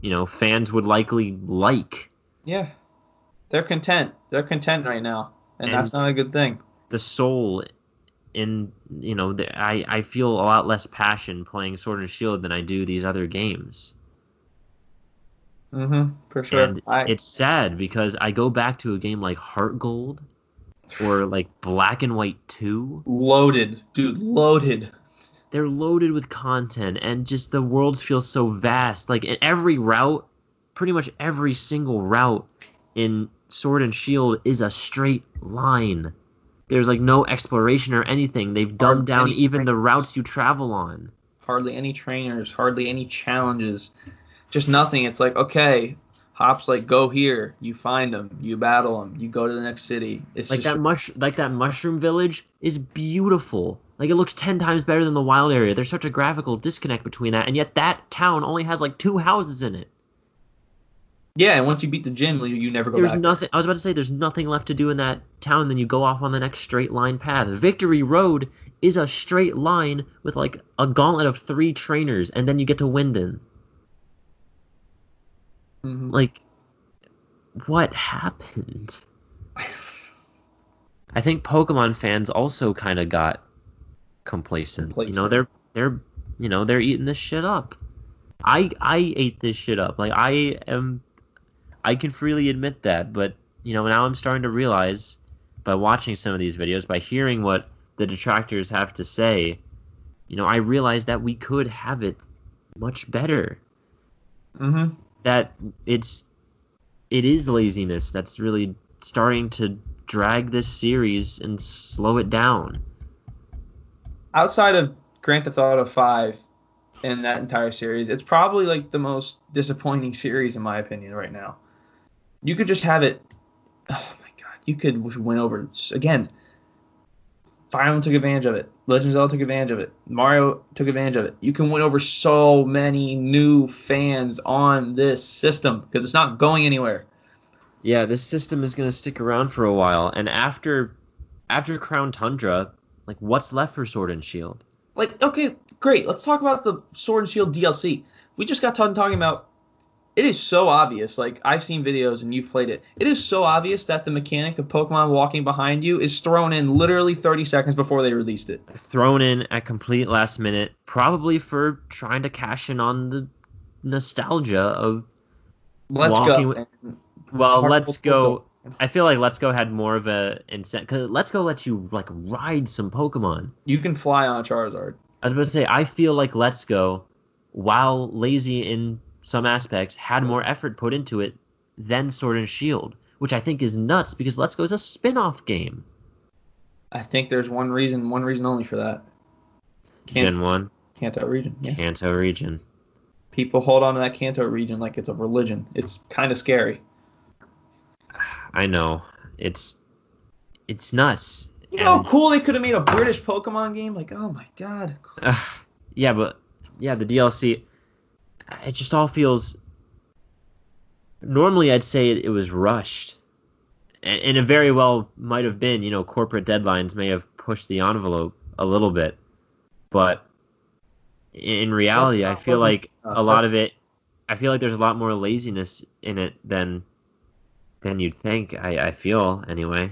you know, fans would likely like. Yeah. They're content. They're content right now. And, and that's not a good thing. The soul in, you know, the, I, I feel a lot less passion playing Sword and Shield than I do these other games. Mm-hmm, for sure. And I, it's sad because I go back to a game like Heart Gold or like Black and White two. Loaded, dude, loaded. They're loaded with content, and just the worlds feel so vast. Like in every route, pretty much every single route in Sword and Shield is a straight line. There's like no exploration or anything. They've dumbed down even the routes you travel on. Hardly any trainers, hardly any challenges. Just nothing. It's like, okay, Hop's like, go here. You find them. You battle them. You go to the next city. It's like just... that mush. Like that mushroom village is beautiful. Like it looks ten times better than the wild area. There's such a graphical disconnect between that, and yet that town only has like two houses in it. Yeah, and once you beat the gym, you never go there's back. There's nothing. I was about to say, there's nothing left to do in that town. Then you go off on the next straight line path. Victory Road is a straight line with like a gauntlet of three trainers, and then you get to Wyndon. Mm-hmm. Like, what happened? I think Pokemon fans also kind of got complacent. complacent. You know, they're they're you know they're eating this shit up. I I ate this shit up. Like I am, I can freely admit that. But you know, now I'm starting to realize by watching some of these videos, by hearing what the detractors have to say, you know, I realize that we could have it much better. Mm-hmm. That it's it is laziness that's really starting to drag this series and slow it down. Outside of Grand Theft Auto five and that entire series, it's probably like the most disappointing series in my opinion right now. You could just have it. Oh my god, you could win over again. Fire Emblem took advantage of it. Legend of Zelda took advantage of it. Mario took advantage of it. You can win over so many new fans on this system because it's not going anywhere. Yeah, this system is going to stick around for a while. And after after Crown Tundra, like, what's left for Sword and Shield? Like, okay, great. Let's talk about the Sword and Shield D L C. We just got done talking about it is so obvious. Like, I've seen videos and you've played it. It is so obvious that the mechanic of Pokemon walking behind you is thrown in literally thirty seconds before they released it. Thrown in at complete last minute, probably for trying to cash in on the nostalgia of Let's Go. With, well, Let's Go. I feel like Let's Go had more of a incentive. Because Let's Go lets you, like, ride some Pokemon. You can fly on a Charizard. I was about to say, I feel like Let's Go while lazy in some aspects, had more effort put into it than Sword and Shield, which I think is nuts because Let's Go is a spin-off game. I think there's one reason, one reason only for that. Can- Gen one. Kanto region. Yeah. Kanto region. People hold on to that Kanto region like it's a religion. It's kind of scary. I know. It's it's nuts. You know how cool they could have made a British Pokemon game? Like, oh my god. Uh, yeah, but yeah, the D L C, it just all feels... Normally I'd say it, it was rushed. And, and it very well might have been, you know, corporate deadlines may have pushed the envelope a little bit. But in reality, I feel like a lot of it, I feel like there's a lot more laziness in it than than you'd think, I, I feel, anyway.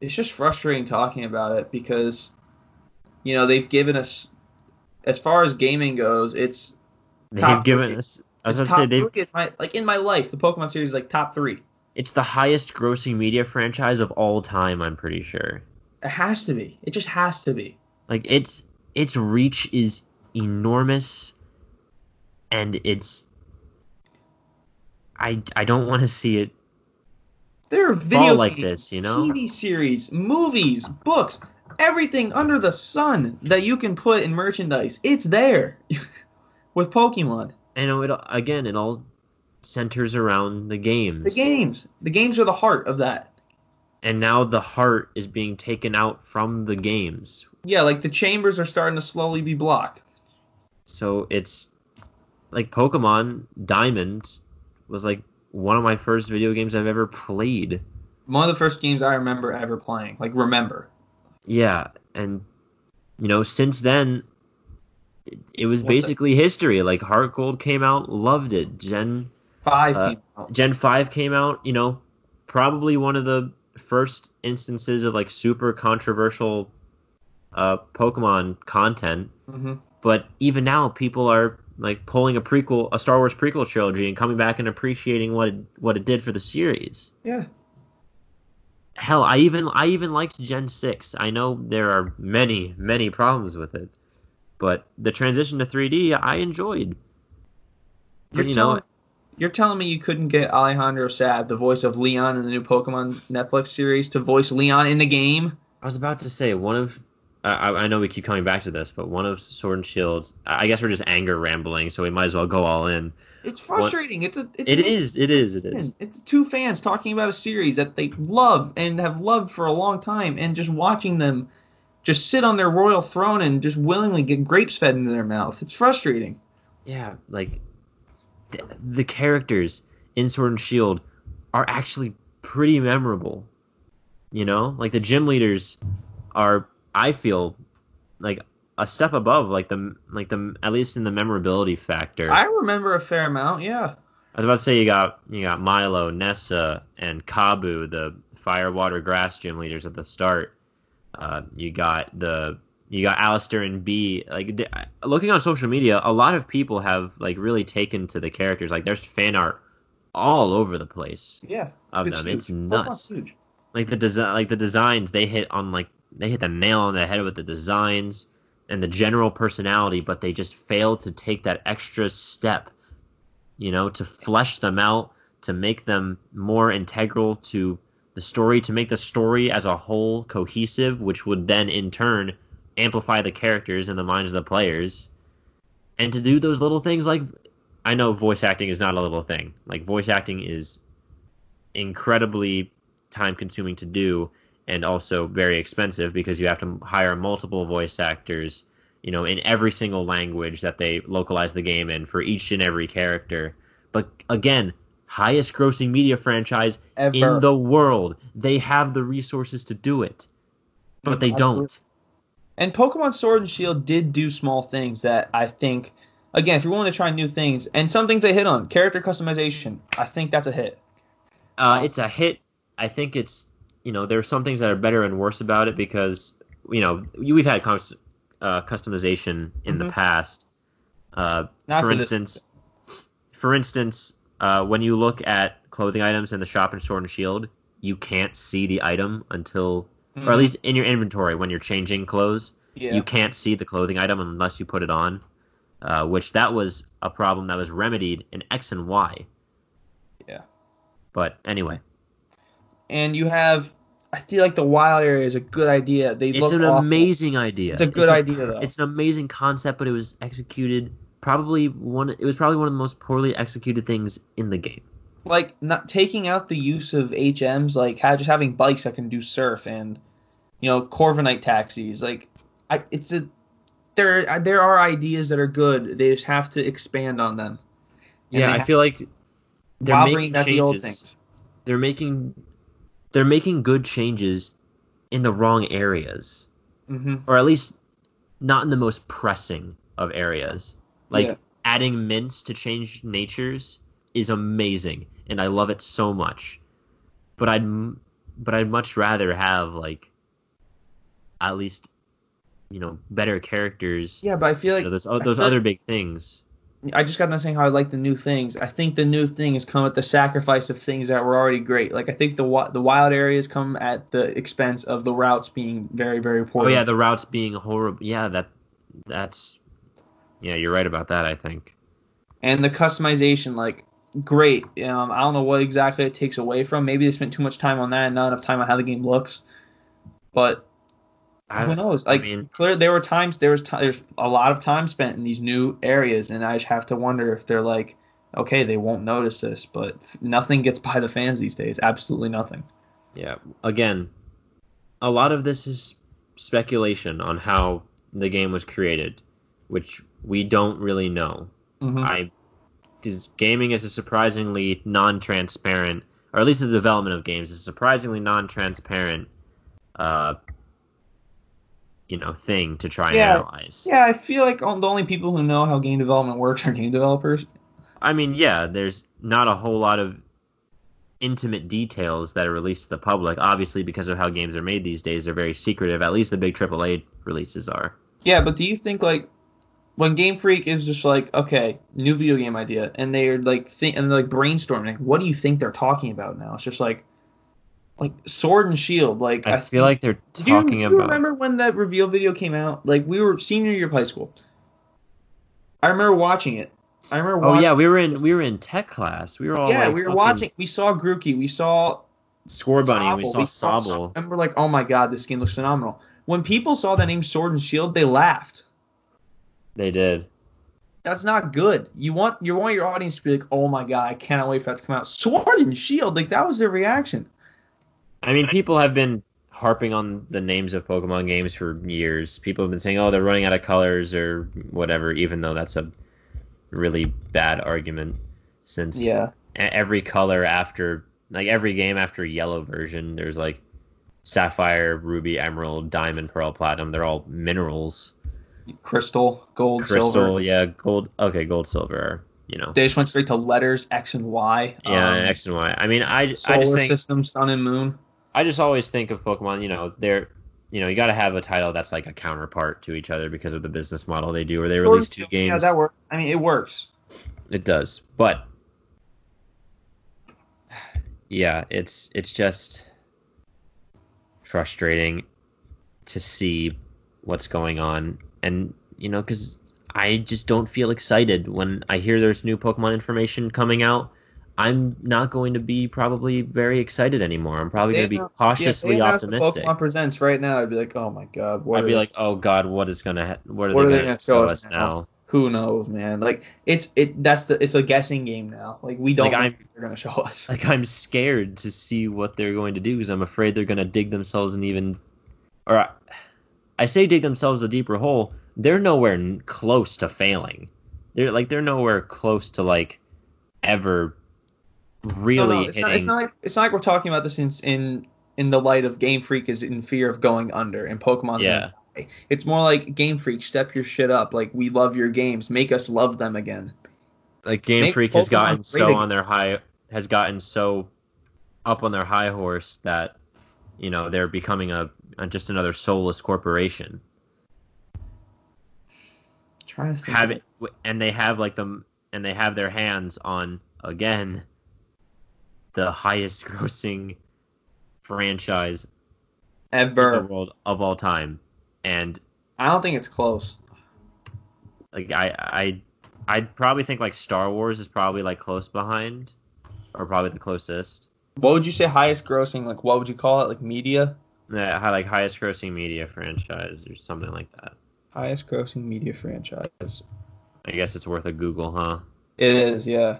It's just frustrating talking about it because, you know, they've given us, as far as gaming goes, it's top They've given three. us, I was going to say, they've... In my, like, in my life, the Pokemon series is, like, top three. It's the highest grossing media franchise of all time, I'm pretty sure. It has to be. It just has to be. Like, it's... Its reach is enormous, and it's... I, I don't want to see it there are video fall like games, this, you know? T V series, movies, books, everything under the sun that you can put in merchandise. It's there with Pokemon. And it, again, it all centers around the games. The games. The games are the heart of that. And now the heart is being taken out from the games. Yeah, like the chambers are starting to slowly be blocked. So it's like Pokemon Diamond was like one of my first video games I've ever played. One of the first games I remember ever playing. Like, remember. Yeah, and, you know, since then, it, it was what basically the- history. Like, HeartGold came out, loved it. Gen five uh, came out. Gen five came out, you know, probably one of the first instances of, like, super controversial uh, Pokemon content. Mm-hmm. But even now, people are, like, pulling a prequel, a Star Wars prequel trilogy and coming back and appreciating what it, what it did for the series. Yeah. Hell, I even I even liked Gen six. I know there are many, many problems with it. But the transition to three D, I enjoyed. You're and, you telling, know... You're telling me you couldn't get Alejandro Saab, the voice of Leon in the new Pokemon Netflix series, to voice Leon in the game? I was about to say, one of... I, I know we keep coming back to this, but one of Sword and Shield's... I guess we're just anger rambling, so we might as well go all in. It's frustrating. One, it's a, it's it a, is. It is. It is. It's two fans talking about a series that they love and have loved for a long time, and just watching them just sit on their royal throne and just willingly get grapes fed into their mouth. It's frustrating. Yeah, like... The characters in Sword and Shield are actually pretty memorable, you know? Like, the gym leaders are, I feel, like, a step above, like, the like the at least in the memorability factor. I remember a fair amount, yeah. I was about to say you got you got Milo, Nessa, and Kabu, the fire, water, grass gym leaders at the start. Uh, you got the... You got Alistair and B. Like, they, looking on social media, a lot of people have, like, really taken to the characters. Like, there's fan art all over the place. Yeah, of it's them. Huge. It's nuts. Oh, huge. Like the design, like the designs they hit on, like they hit the nail on the head with the designs and the general personality, but they just fail to take that extra step, you know, to flesh them out, to make them more integral to the story, to make the story as a whole cohesive, which would then in turn amplify the characters in the minds of the players, and to do those little things. Like, I know voice acting is not a little thing. Like, voice acting is incredibly time consuming to do, and also very expensive because you have to hire multiple voice actors, you know, in every single language that they localize the game in for each and every character. But again, highest grossing media franchise ever in the world. They have the resources to do it, but they don't. And Pokemon Sword and Shield did do small things that I think, again, if you're willing to try new things, and some things they hit on, character customization, I think that's a hit. Uh, it's a hit. I think it's, you know, there are some things that are better and worse about it because, you know, we've had com- uh, customization in mm-hmm. the past. Uh, for, instance, for instance, uh, when you look at clothing items in the shop in Sword and Shield, you can't see the item until... Or at least in your inventory when you're changing clothes. Yeah. You can't see the clothing item unless you put it on. uh, which that was a problem that was remedied in X and Y. Yeah. But anyway. And you have, I feel like the wild area is a good idea. They it's look an awful. amazing idea. It's a good it's a, idea, though. It's an amazing concept, but it was executed probably one. It was probably one of the most poorly executed things in the game. Like, not taking out the use of H Ms, like just having bikes that can do surf and, you know, Corviknight taxis. Like, I, it's a there. There are ideas that are good. They just have to expand on them. And yeah, I feel like they're making changes. The old things. They're making they're making good changes in the wrong areas, mm-hmm. or at least not in the most pressing of areas. Like yeah. adding mints to change natures is amazing, and I love it so much. But I'd, but I'd much rather have, like, at least, you know, better characters. Yeah, but I feel like... You know, those those other big things. I just got done saying how I like the new things. I think the new things come at the sacrifice of things that were already great. Like, I think the the wild areas come at the expense of the routes being very, very poor. Oh, yeah, the routes being horrible. Yeah, that that's... Yeah, you're right about that, I think. And the customization, like... Great. Um, I don't know what exactly it takes away from. Maybe they spent too much time on that and not enough time on how the game looks. But I, who knows? Like, I mean, clear, there were times there was t- there's a lot of time spent in these new areas, and I just have to wonder if they're like, okay, they won't notice this, but nothing gets by the fans these days. Absolutely nothing. Yeah. Again, a lot of this is speculation on how the game was created, which we don't really know. Mm-hmm. I. Because gaming is a surprisingly non-transparent, or at least the development of games is a surprisingly non-transparent, uh, you know, thing to try yeah. and analyze. Yeah, I feel like the only people who know how game development works are game developers. I mean, yeah, there's not a whole lot of intimate details that are released to the public. Obviously, because of how games are made these days, they're very secretive. At least the big triple A releases are. Yeah, but do you think, like, when Game Freak is just like, okay, new video game idea, and they're like, th- and they're like brainstorming, like, what do you think they're talking about now? It's just like, like Sword and Shield. Like, I, I feel like they're talking do you, about. Do you remember when that reveal video came out? Like, we were senior year of high school. I remember watching it. I remember. Oh watching yeah, we were in we were in tech class. We were all yeah, like, we were watching. In... We saw Grookey. We saw Score Bunny. Sobble, we saw we Sobble, saw, and we're like, oh my god, this game looks phenomenal. When people saw that name Sword and Shield, they laughed. They did. That's not good. You want you want your audience to be like, oh my god, I cannot wait for that to come out. Sword and Shield, like, that was their reaction. I mean, people have been harping on the names of Pokemon games for years. People have been saying, oh, they're running out of colors or whatever, even though that's a really bad argument. Since yeah. every color after, like, every game after yellow version, there's, like, Sapphire, Ruby, Emerald, Diamond, Pearl, Platinum. They're all minerals. Crystal, gold, Crystal, silver. Crystal, yeah, gold. Okay, gold, silver. You know, they just went straight to letters X and Y. Yeah, um, X and Y. I mean, I, solar I just think system, sun and moon. I just always think of Pokemon. You know, they're you know you got to have a title that's like a counterpart to each other because of the business model they do, where they release two games. Yeah, that works. I mean, it works. It does, but yeah, it's it's just frustrating to see what's going on. And, you know, because I just don't feel excited when I hear there's new Pokemon information coming out. I'm not going to be probably very excited anymore. I'm probably going to be announced, cautiously yeah, optimistic. Pokemon Presents right now, I'd be like, oh my god. What I'd be they, like, oh god, what is going to ha- what are what they going to show us now? now? Who knows, man? Like, it's it that's the it's a guessing game now. Like, we don't like, know what they're going to show us. Like, I'm scared to see what they're going to do because I'm afraid they're going to dig themselves an even or. I, I say dig themselves a deeper hole. They're nowhere n- close to failing. They're like they're nowhere close to like ever really. No, no, it's, hitting... not, it's not. Like, it's not like we're talking about this in, in in the light of Game Freak is in fear of going under and Pokemon. Yeah. Like, it's more like Game Freak, step your shit up. Like, we love your games, make us love them again. Like Game make Freak Pokemon has gotten so again. on their high has gotten so up on their high horse that you know they're becoming a. just another soulless corporation. Trying to have it, and they have like them, and they have their hands on again the highest-grossing franchise ever in the world of all time, and I don't think it's close. Like I, I, I'd probably think like Star Wars is probably like close behind, or probably the closest. What would you say highest grossing? Like what would you call it? Like media? Yeah, like highest grossing media franchise or something like that. Highest grossing media franchise. I guess it's worth a Google, huh? It is, yeah.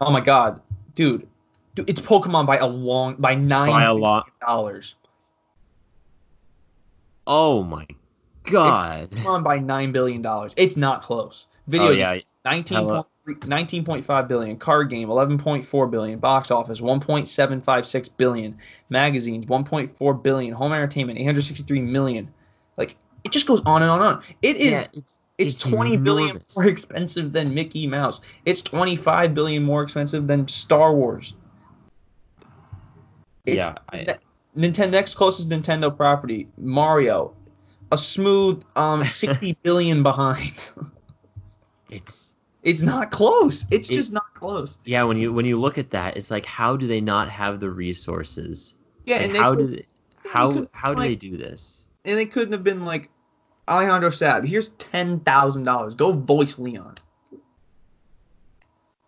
Oh my God, dude, dude, it's Pokemon by a long, by nine by a lot. dollars. Oh my God! It's Pokemon by nine billion dollars. It's not close. Video, oh, yeah. nineteen point five billion. Card game, eleven point four billion. Box office, one point seven five six billion. Magazines, one point four billion. Home entertainment, eight hundred sixty-three million. Like it just goes on and on and on. It is. Yeah, it's It's, it's twenty billion more expensive than Mickey Mouse. It's twenty-five billion more expensive than Star Wars. It's, yeah. I, Nintendo next closest Nintendo property, Mario, a smooth um sixty billion behind. It's it's not close. It's it, just not close. Yeah, when you when you look at that, it's like how do they not have the resources? Yeah, like, and they how could, do they, how they how do like, they do this? And they couldn't have been like Alejandro Saab, here's ten thousand dollars. Go voice Leon.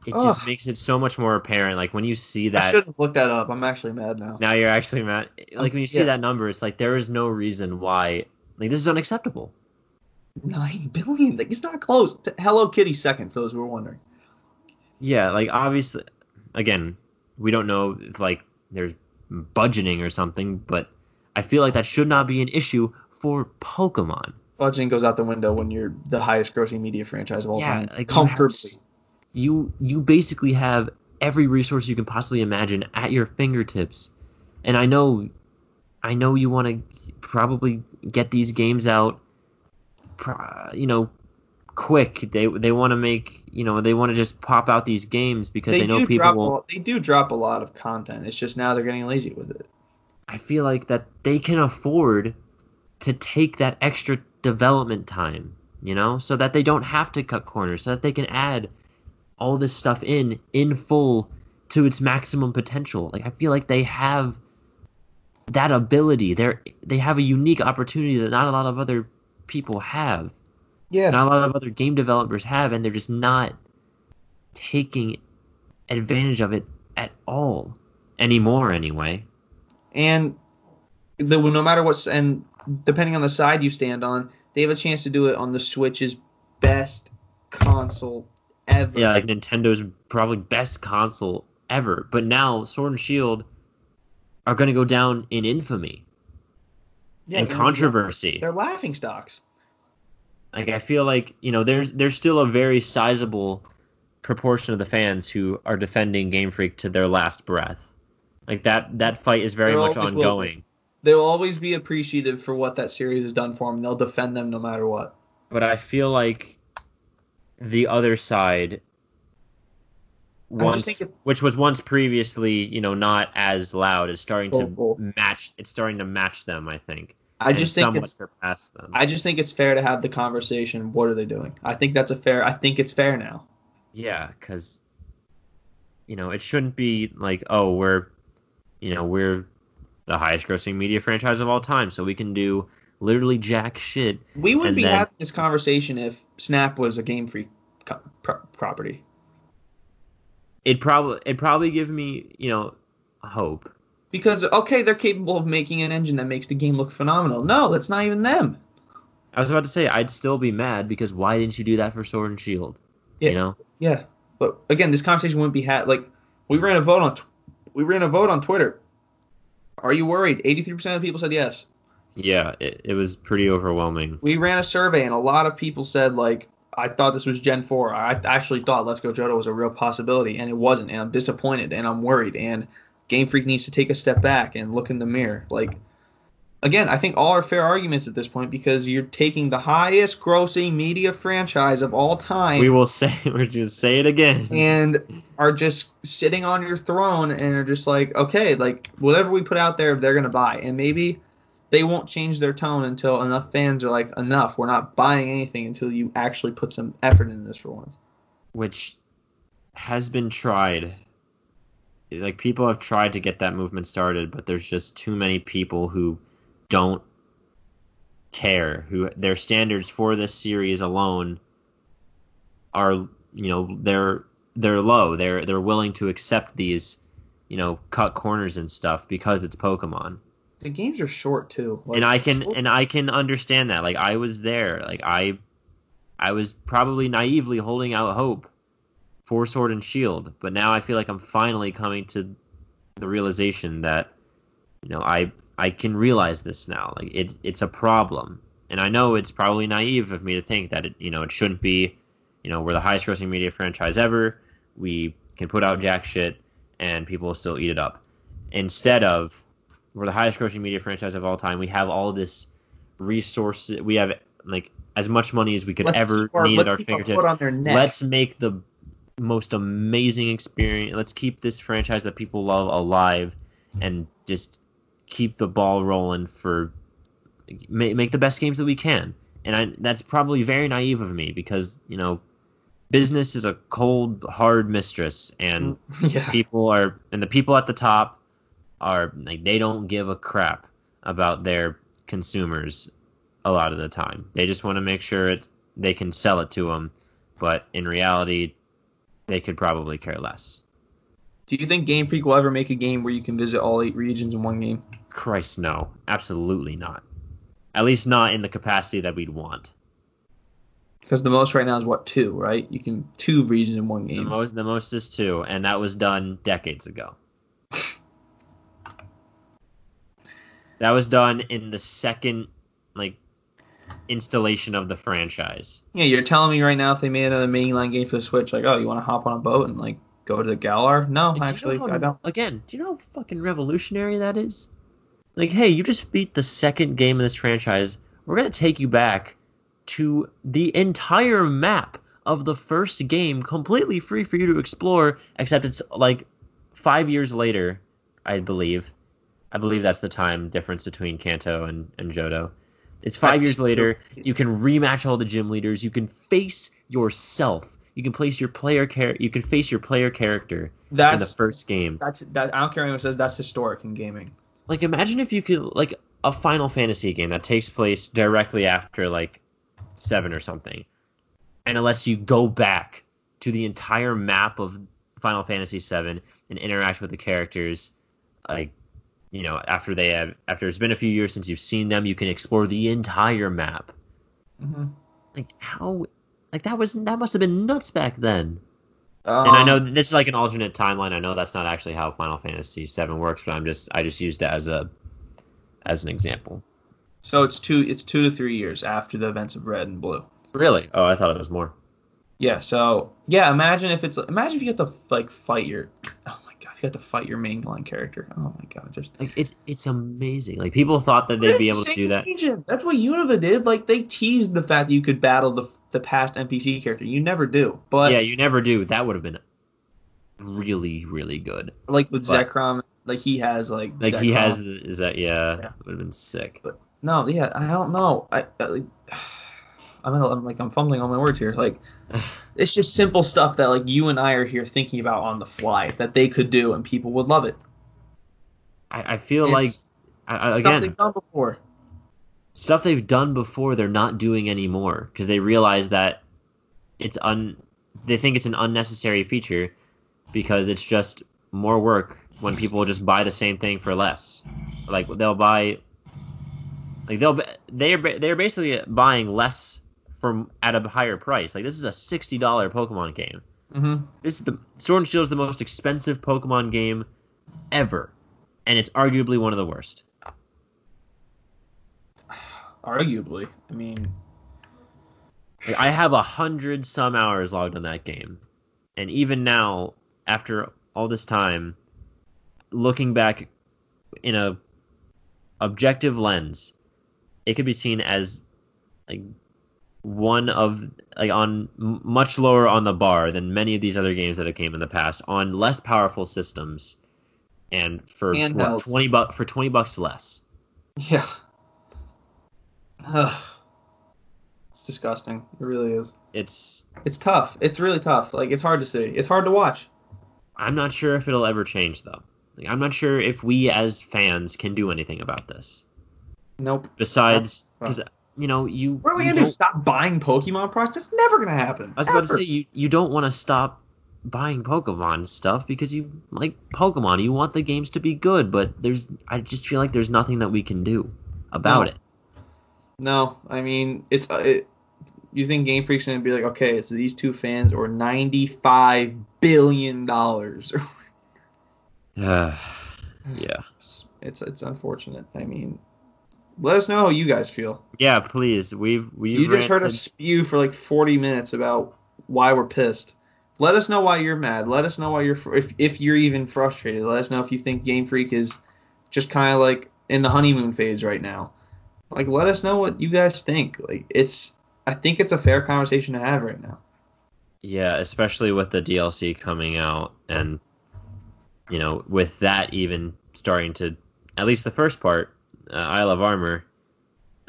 It Ugh. just makes it so much more apparent. Like, when you see that... I should have looked that up. I'm actually mad now. Now you're actually mad. Like, when you see yeah. that number, it's like, there is no reason why... Like, this is unacceptable. nine billion dollars. Like, it's not close. To Hello Kitty second, for those who were wondering. Yeah, like, obviously... Again, we don't know if, like, there's budgeting or something, but I feel like that should not be an issue for Pokemon. Budgeting goes out the window when you're the highest grossing media franchise of all yeah, time. Like comfortably. You, have, you you basically have every resource you can possibly imagine at your fingertips. And I know I know you want to probably get these games out you know quick. They they want to make, you know, they want to just pop out these games because they, they know people will. They do drop a lot of content. It's just now they're getting lazy with it. I feel like that they can afford to take that extra development time, you know, so that they don't have to cut corners, so that they can add all this stuff in in full to its maximum potential. Like I feel like they have that ability. They're they have a unique opportunity that not a lot of other people have. Yeah, not a lot of other game developers have, and they're just not taking advantage of it at all anymore. Anyway, and the, no matter what's and. depending on the side you stand on, they have a chance to do it on the Switch's best console ever. Yeah, like Nintendo's probably best console ever. But now Sword and Shield are going to go down in infamy yeah, and controversy. They're laughing stocks. Like I feel like, you know, there's there's still a very sizable proportion of the fans who are defending Game Freak to their last breath. Like that that fight is very They're much ongoing. Will. They'll always be appreciative for what that series has done for them. They'll defend them no matter what. But I feel like the other side, once, thinking, which was once previously, you know, not as loud, is starting cool, to cool. match. It's starting to match them. I think. I just think it's surpass them. I just think it's fair to have the conversation. What are they doing? I think that's a fair. I think it's fair now. Yeah, because you know it shouldn't be like, oh, we're, you know, we're. the highest-grossing media franchise of all time, so we can do literally jack shit. We wouldn't be then... having this conversation if Snap was a Game Freak co- pro- property. It probably it probably give me, you know, hope. Because okay, they're capable of making an engine that makes the game look phenomenal. No, that's not even them. I was about to say I'd still be mad because why didn't you do that for Sword and Shield? Yeah, you know. Yeah, but again, this conversation wouldn't be had. Like we ran a vote on tw- we ran a vote on Twitter. Are you worried? eighty-three percent of people said yes. Yeah, it, it was pretty overwhelming. We ran a survey, and a lot of people said, like, I thought this was Gen four. I actually thought Let's Go Johto was a real possibility, and it wasn't. And I'm disappointed, and I'm worried. And Game Freak needs to take a step back and look in the mirror. Like, again, I think all are fair arguments at this point because you're taking the highest-grossing media franchise of all time. We will say we're just say it again. And are just sitting on your throne and are just like, okay, like whatever we put out there, they're gonna buy. And maybe they won't change their tone until enough fans are like, enough. We're not buying anything until you actually put some effort into this for once. Which has been tried. Like people have tried to get that movement started, but there's just too many people who. Don't care who their standards for this series alone are, you know, they're they're low. They're they're willing to accept these, you know, cut corners and stuff because it's Pokemon. The games are short too, like, and I can short. and I can understand that. Like I was there. Like I, I was probably naively holding out hope for Sword and Shield, but now I feel like I'm finally coming to the realization that, you know, I I can realize this now. Like it it's a problem, and I know it's probably naive of me to think that it, you know, it shouldn't be. You know, we're the highest-grossing media franchise ever. We can put out jack shit, and people will still eat it up. Instead of, we're the highest-grossing media franchise of all time. We have all this resources. We have like as much money as we could let's ever keep our, need at our fingertips. Our let's make the most amazing experience. Let's keep this franchise that people love alive, and just keep the ball rolling for make, make the best games that we can. And I, that's probably very naive of me because, you know, business is a cold, hard mistress, and yeah. people are, and the people at the top are like, they don't give a crap about their consumers a lot of the time. They just want to make sure it they can sell it to them, but in reality, they could probably care less. Do you think Game Freak will ever make a game where you can visit all eight regions in one game? Christ, no. Absolutely not. At least not in the capacity that we'd want. Because the most right now is what, two, right? You can two regions in one game. The most, the most is two, and that was done decades ago. That was done in the second, like, installation of the franchise. Yeah, you're telling me right now if they made another mainline game for the Switch, like, oh, you want to hop on a boat and like go to the Galar? No, do actually, you know how, I don't. Again, do you know how fucking revolutionary that is? Like, hey, you just beat the second game in this franchise. We're gonna take you back to the entire map of the first game, completely free for you to explore. Except it's like five years later, I believe. I believe that's the time difference between Kanto and, and Johto. It's five years later. You can rematch all the gym leaders. You can face yourself. You can place your player char- You can face your player character that's, in the first game. That's that. I don't care anyone says. That's historic in gaming. Like, imagine if you could, like, a Final Fantasy game that takes place directly after, like, seven or something. And unless you go back to the entire map of Final Fantasy seven and interact with the characters, like, you know, after they have, after it's been a few years since you've seen them, you can explore the entire map. Mm-hmm. Like, how, like, that was, that must have been nuts back then. Um, and I know this is like an alternate timeline. I know that's not actually how Final Fantasy seven works, but I'm just I just used it as a as an example. So it's two it's two to three years after the events of Red and Blue. Really? Oh, I thought it was more. Yeah. So yeah, imagine if it's imagine if you get to like fight your oh my god, if you got to fight your mainline character. Oh my god, just like it's it's amazing. Like people thought that they'd be able to do that. Region. That's what Unova did. Like they teased the fact that you could battle the. the past N P C character. You never do. But yeah, you never do. That would have been really, really good. Like with but, Zekrom, like he has like like Zekrom. he has is that yeah, yeah. Would have been sick. But no, yeah, I don't know. I, I like, I'm gonna, I'm like I'm fumbling all my words here. Like it's just simple stuff that like you and I are here thinking about on the fly that they could do and people would love it. I, I feel it's like I, again stuff they've done before. Stuff they've done before, they're not doing anymore because they realize that it's un. They think it's an unnecessary feature because it's just more work when people just buy the same thing for less. Like they'll buy, like they'll they're they're basically buying less from at a higher price. Like this is a sixty dollar Pokemon game. Mm-hmm. This is the Sword and Shield is the most expensive Pokemon game ever, and it's arguably one of the worst. Arguably, I mean, like, I have a hundred some hours logged on that game, and even now, after all this time, looking back in a objective lens, it could be seen as like one of like on much lower on the bar than many of these other games that have came in the past on less powerful systems, and for what, twenty bucks for twenty bucks less. Yeah. Ugh. It's disgusting. It really is. It's it's tough. It's really tough. Like it's hard to see. It's hard to watch. I'm not sure if it'll ever change though. Like, I'm not sure if we as fans can do anything about this. Nope. Besides, because you know, you... What are we going to do? Stop buying Pokemon products? That's never going to happen. I was ever. about to say, you, you don't want to stop buying Pokemon stuff because you like Pokemon. You want the games to be good, but there's I just feel like there's nothing that we can do about no. it. No, I mean, it's... Uh, it, you think Game Freak's going to be like, okay, so these two fans or ninety-five billion dollars. uh, yeah. It's, it's it's unfortunate. I mean... Let us know how you guys feel. Yeah, please. We've we You ranted. Just heard us spew for like forty minutes about why we're pissed. Let us know why you're mad. Let us know why you're fr- if if you're even frustrated. Let us know if you think Game Freak is just kind of like in the honeymoon phase right now. Like, let us know what you guys think. Like, it's I think it's a fair conversation to have right now. Yeah, especially with the D L C coming out, and you know, with that even starting to, at least the first part. Uh, I Love Armor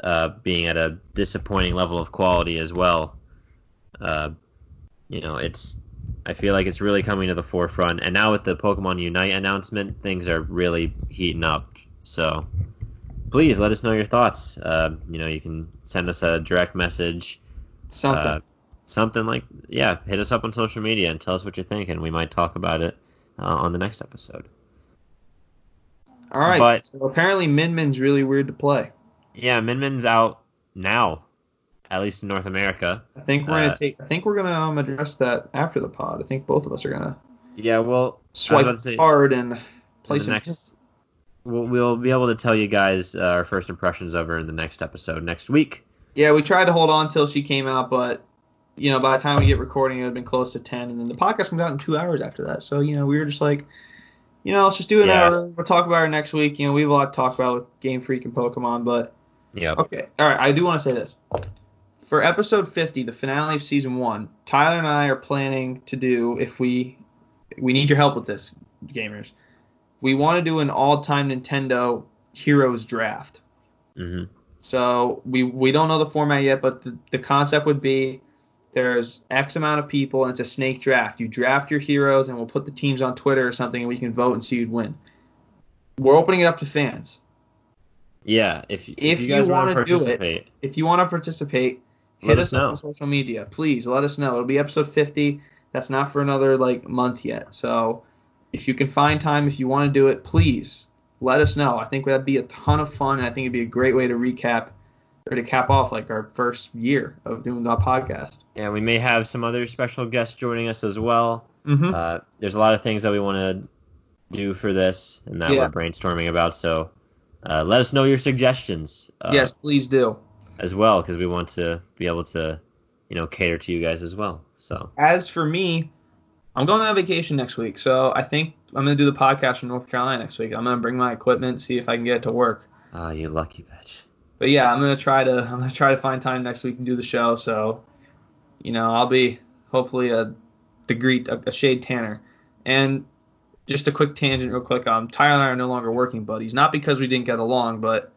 uh, being at a disappointing level of quality as well. Uh, you know, it's. I feel like it's really coming to the forefront, and now with the Pokemon Unite announcement, things are really heating up. So, please let us know your thoughts. Uh, you know, you can send us a direct message, something, uh, something like yeah. Hit us up on social media and tell us what you're thinking. We might talk about it uh, on the next episode. All right, but, so apparently Min Min's really weird to play. Yeah, Min Min's out now, at least in North America. I think we're uh, gonna take. I think we're gonna um, address that after the pod. I think both of us are gonna. Yeah, well, swipe hard and play some. Next, we'll, we'll be able to tell you guys uh, our first impressions of her in the next episode next week. Yeah, we tried to hold on till she came out, but you know, by the time we get recording, it would have been close to ten, and then the podcast comes out in two hours after that. So you know, we were just like. You know, let's just do an yeah. hour. We'll talk about it next week. You know, we have a lot to talk about with Game Freak and Pokemon, but... Yeah. Okay. All right, I do want to say this. For episode fifty, the finale of season one, Tyler and I are planning to do, if we... We need your help with this, gamers. We want to do an all-time Nintendo Heroes draft. Mm-hmm. So, we we don't know the format yet, but the, the concept would be there's X amount of people, and it's a snake draft. You draft your heroes, and we'll put the teams on Twitter or something, and we can vote and see who'd win. We're opening it up to fans. Yeah, if, if, if you guys want to participate. Do it, if you want to participate, hit us up on social media. Please, let us know. It'll be episode fifty. That's not for another, like, month yet. So if you can find time, if you want to do it, please let us know. I think that'd be a ton of fun, and I think it'd be a great way to recap or to cap off, like, our first year of doing the podcast. Yeah, we may have some other special guests joining us as well. Mm-hmm. Uh, there's a lot of things that we want to do for this and that yeah. we're brainstorming about, so uh, let us know your suggestions. Uh, yes, please do. As well, because we want to be able to, you know, cater to you guys as well. So as for me, I'm going on vacation next week, so I think I'm going to do the podcast from North Carolina next week. I'm going to bring my equipment, see if I can get it to work. Ah, uh, you lucky bitch. But yeah, I'm gonna try to I'm gonna try to find time next week and do the show. So, you know, I'll be hopefully a degree a, a shade tanner. And just a quick tangent, real quick. Um, Tyler and I are no longer working buddies. Not because we didn't get along, but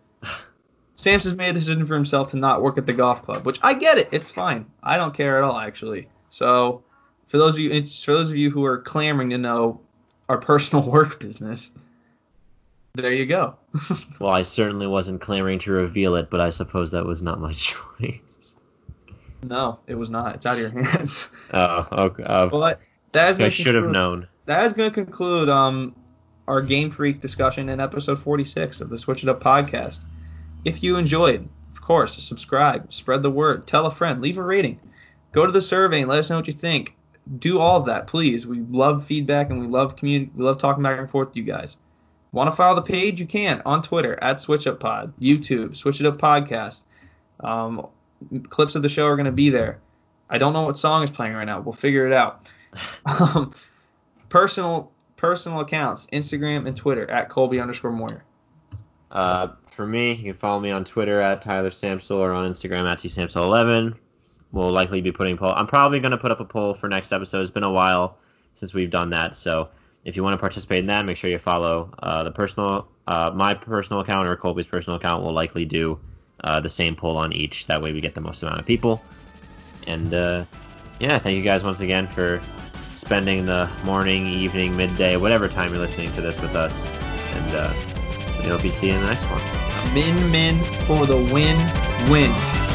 Samson's made a decision for himself to not work at the golf club, which I get it. It's fine. I don't care at all, actually. So, for those of you for those of you who are clamoring to know our personal work business. There you go. Well, I certainly wasn't clamoring to reveal it, but I suppose that was not my choice. No, it was not. It's out of your hands. Oh, okay. Uh, but that is I should conclude, have known. That is going to conclude um, our Game Freak discussion in episode forty-six of the Switch It Up podcast. If you enjoyed, of course, subscribe, spread the word, tell a friend, leave a rating. Go to the survey and let us know what you think. Do all of that, please. We love feedback and we love community. We love talking back and forth with you guys. Want to follow the page? You can on Twitter at Switch Up Pod, YouTube Switch It Up Podcast. Um, clips of the show are going to be there. I don't know what song is playing right now. We'll figure it out. um, personal personal accounts: Instagram and Twitter at Colby underscore Moyer. Uh, for me, you can follow me on Twitter at Tyler Samsel or on Instagram at T Samsel eleven. We'll likely be putting a poll. I'm probably going to put up a poll for next episode. It's been a while since we've done that, so. If you want to participate in that, make sure you follow uh, the personal, uh, my personal account or Colby's personal account. We'll likely do uh, the same poll on each. That way we get the most amount of people. And, uh, yeah, thank you guys once again for spending the morning, evening, midday, whatever time you're listening to this with us. And uh, we hope you see you in the next one. Min Min for the win-win.